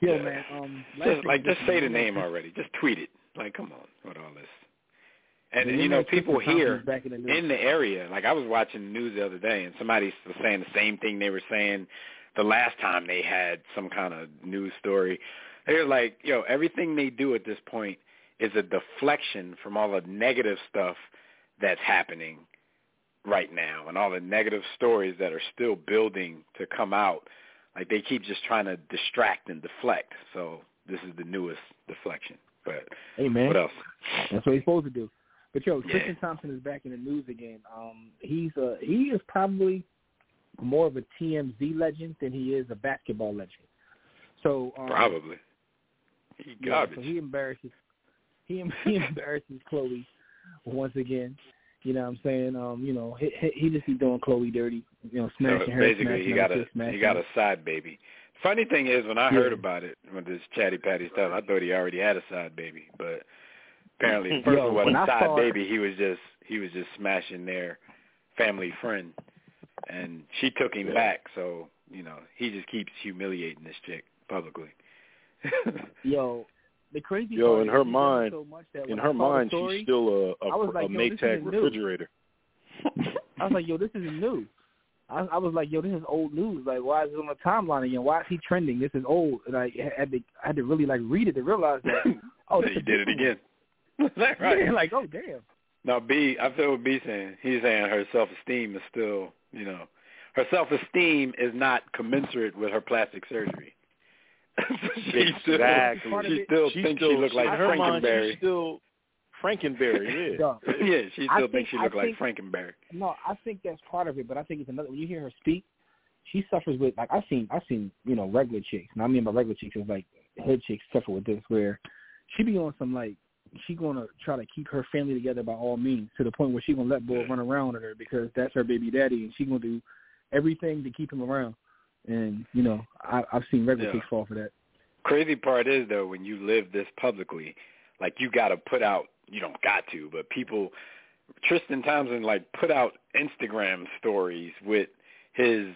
Yo, man. Just say the name already. Just tweet it. Like, come on with all this. And you know, people here in the area. Like, I was watching the news the other day, and somebody was saying the same thing they were saying the last time they had some kind of news story. They were like, yo, everything they do at this point is a deflection from all the negative stuff that's happening right now and all the negative stories that are still building to come out. Like, they keep just trying to distract and deflect. So this is the newest deflection. But hey, man, what else? That's what he's supposed to do. But, yo, Tristan Thompson is back in the news again. He is probably more of a TMZ legend than he is a basketball legend. So probably. He garbage. Yeah, so he embarrasses Chloe once again. You know what I'm saying? You know, he just be doing Chloe dirty. You know, smashing her. Basically, he got a side baby. Funny thing is, when I heard about it, when this Chatty Patty stuff, I thought he already had a side baby, but apparently, first of all, a side baby, he was just smashing their family friend, and she took him back. So you know, he just keeps humiliating this chick publicly. Yo. The crazy in her mind, she's still a Maytag refrigerator. I was like, yo, this isn't new. I was like, yo, this is old news. Like, why is it on the timeline again? Why is he trending? This is old. Like, I had to really like read it to realize that. Oh, he did it again. That right? Yeah, like, oh damn. Now B, I feel what B's saying. He's saying her self-esteem is still, you know, her self-esteem is not commensurate with her plastic surgery. She still thinks she looks like Frankenberry. She's still Frankenberry, yeah. Yeah, she still thinks she looks like Frankenberry. No, I think that's part of it, but I think it's another. When you hear her speak, she suffers with, like, I've seen you know, regular chicks, and I mean by regular chicks is like hood chicks suffer with this, where she be on some like she's going to try to keep her family together by all means, to the point where she's going to let Bull run around with her because that's her baby daddy, and she's going to do everything to keep him around. And, you know, I've seen regular kids fall for that. Crazy part is, though, when you live this publicly, like, you got to put out, you don't got to, but people, Tristan Thompson, like, put out Instagram stories with his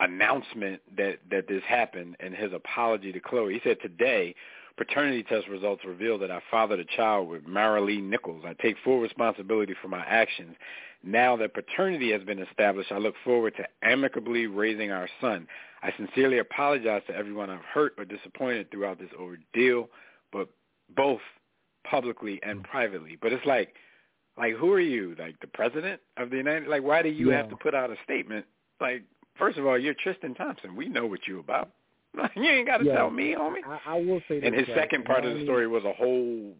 announcement that this happened and his apology to Chloe. He said, today, paternity test results reveal that I fathered a child with Marilee Nichols. I take full responsibility for my actions. Now that paternity has been established, I look forward to amicably raising our son. I sincerely apologize to everyone I've hurt or disappointed throughout this ordeal, but both publicly and privately. But it's like, who are you? Like, the president of the United? Like, why do you have to put out a statement? Like, first of all, you're Tristan Thompson. We know what you're about. You ain't got to tell me, homie. I will say that. And his second part of the story was a whole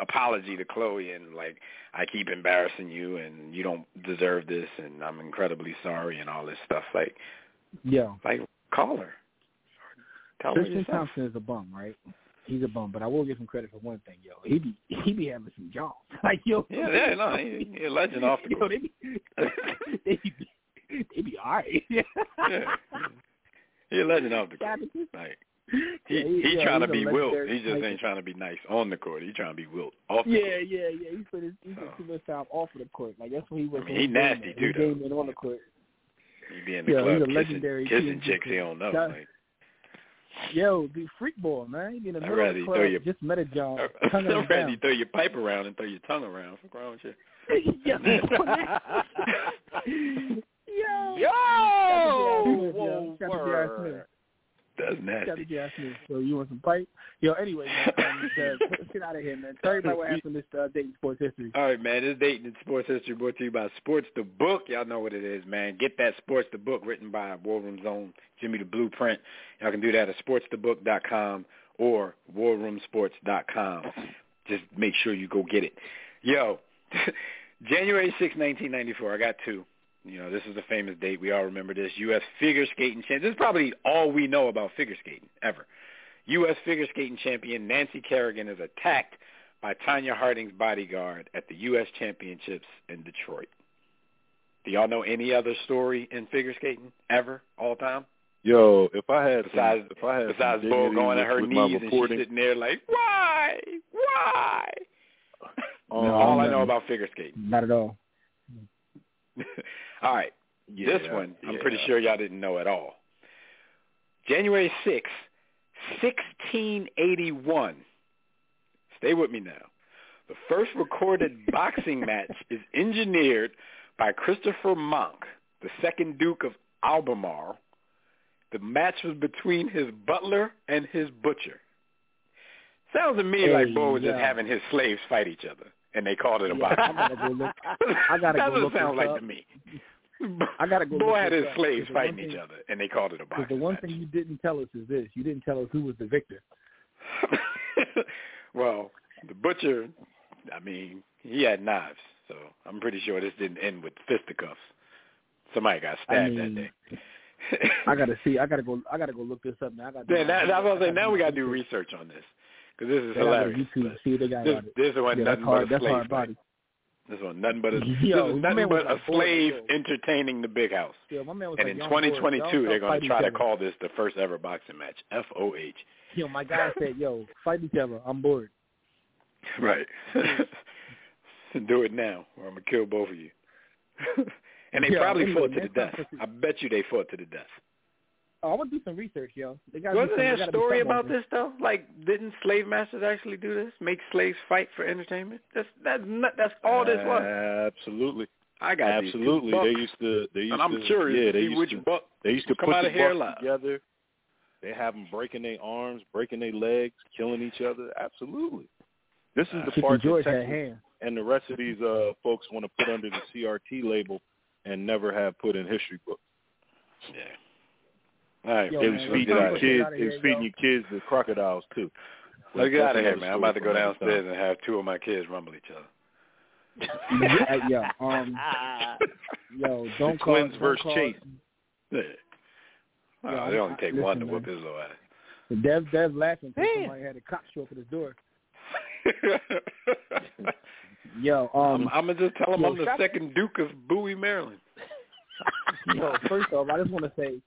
apology to Chloe, and like, I keep embarrassing you, and you don't deserve this, and I'm incredibly sorry, and all this stuff. Like, like, call her. Tell her yourself. Tristan Thompson is a bum, right? He's a bum, but I will give him credit for one thing, yo. He be having some jobs, like, yo. He a legend off the court. They be all right. He's a legend off the court. Like, he's trying to be Wilt. He just ain't trying to be nice on the court. He's trying to be Wilt off the court. Yeah. He put too much time off of the court. Like, that's what he was. I mean, he's nasty too, though. He on the court. He be in the club kissing chicks he don't know. Like, yo, be freak ball, man. He be in the middle of the club. Just met a job. I'm ready to throw your pipe around and throw your tongue around. Fuck wrong with you. Yo! That's nasty. So you want some pipe? Yo, anyway, man, let's get out of here, man. Tell everybody what happened this Dayton Sports History. All right, man. This Dayton Sports History brought to you by Sports the Book. Y'all know what it is, man. Get that Sports the Book written by War Room's own Jimmy the Blueprint. Y'all can do that at sportsthebook.com or warroomsports.com. Just make sure you go get it. Yo, January 6, 1994, I got two. You know, this is a famous date. We all remember this. U.S. figure skating champion. This is probably all we know about figure skating ever. U.S. figure skating champion Nancy Kerrigan is attacked by Tonya Harding's bodyguard at the U.S. Championships in Detroit. Do y'all know any other story in figure skating ever, all time? Yo, if I had Bo going at her knees and she's sitting there like, why? No, all I know about figure skating. Not at all. All right, this one, I'm pretty sure y'all didn't know at all. January 6th, 1681. Stay with me now. The first recorded boxing match is engineered by Christopher Monk, the second Duke of Albemarle. The match was between his butler and his butcher. Sounds to me like Bo was just having his slaves fight each other. And they called it a box. That's what it sounds like to me. I gotta go. Boy had his slaves fighting each other, and they called it a box. The one thing you didn't tell us is this: you didn't tell us who was the victor. Well, the butcher. I mean, he had knives, so I'm pretty sure this didn't end with fisticuffs. Somebody got stabbed that day. I gotta see. I gotta go look this up now. Now we gotta do research on this. This is hilarious. This one, nothing but a slave. This one, nothing but a slave entertaining the big house. And in 2022, they're going to try to call this the first ever boxing match, FOH. Yo, my guy said, yo, fight each other. I'm bored. Right. Do it now or I'm going to kill both of you. And they probably fought to the death. I bet you they fought to the death. Oh, I want to do some research, yo. Wasn't there a story about this, though? Like, didn't slave masters actually do this? Make slaves fight for entertainment? That's all this was. Absolutely. I got absolutely. They used to. And I'm curious. Yeah, they used to put the buck together. They have them breaking their arms, breaking their legs, killing each other. Absolutely. This is the part that Texas and the rest of these folks want to put under the CRT label and never have put in history books. Yeah. All right, yo, they was feeding your kids the crocodiles, too. Let's get out of here, man. I'm about to go downstairs and have two of my kids rumble each other. Don't call Twins versus Chase. Yeah. They only take one to whoop his little ass. Dev's laughing because somebody had a cop show up at his door. Yo, I'm going to just tell him I'm the second Duke of Bowie, Maryland. Yo, first off, I just want to say,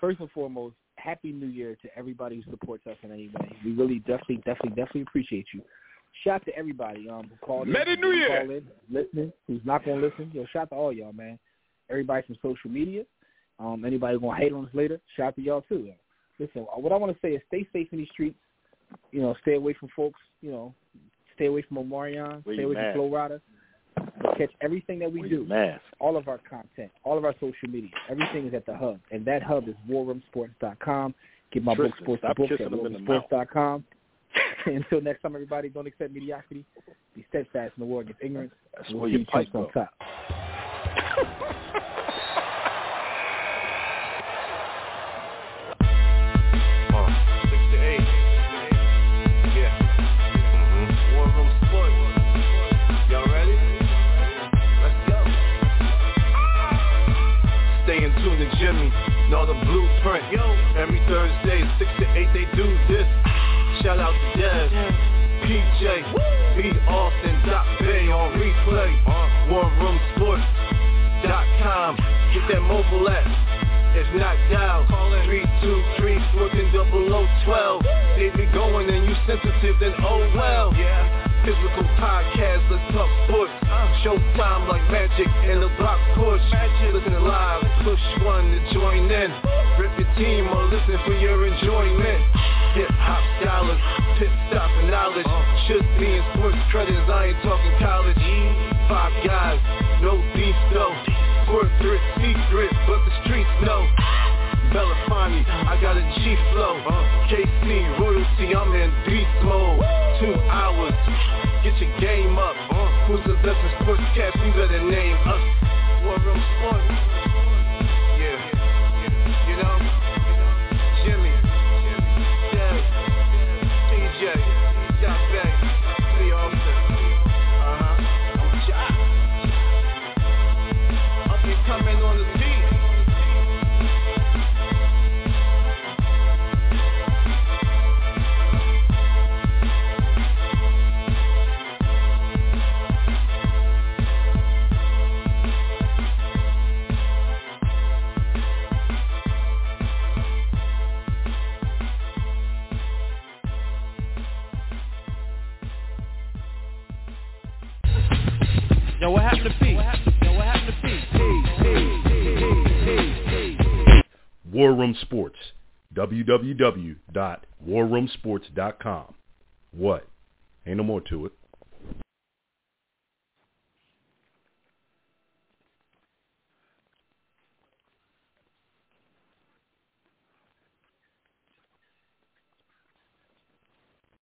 first and foremost, Happy New Year to everybody who supports us in any way. We really definitely appreciate you. Shout out to everybody who called in. Merry New Year! Listening, who's not going to listen. Yo, shout out to all y'all, man. Everybody from social media. Anybody going to hate on us later, shout out to y'all, too. Listen, what I want to say is stay safe in these streets. You know, stay away from folks, you know, stay away from Omarion, stay away from Flo Rida. But catch everything that we do, all of our content, all of our social media, everything is at the hub. And that hub is warroomsports.com. Get my book, Sports the Book, at warroomsports.com. Until next time, everybody, don't accept mediocrity. Be steadfast in the war against ignorance. That's where your pipe's on top. Jimmy, know the blueprint. Yo, every Thursday, 6 to 8, they do this. Shout out to Dez, PJ, B. Austin, Doc Bay on replay. OneRoomSports.com. Get that mobile app. If not, dial 323-400-12. They be going and you sensitive, then oh well. Yeah. Physical podcast, let's talk sports. Showtime like magic in the block push. Listen live, push one to join in. Rip your team or listen for your enjoyment. Hip hop dollars, pit stop and knowledge. Should be in sports credits, I ain't talking college. Five guys, no beef though. Corporate secret, but the streets know. Belafonte, I got a G-Flow. KC, royalty, I'm in beast mode. 2 hours, get your game up. Who's the best in sports cast? You better name us. War Room Sports. Yeah, you know, Jimmy, Dez, DJ, Doc Bay, City Officer. Uh-huh. Up and coming on the yo, what happened to Pete? War Room Sports. www.warroomsports.com. What? Ain't no more to it.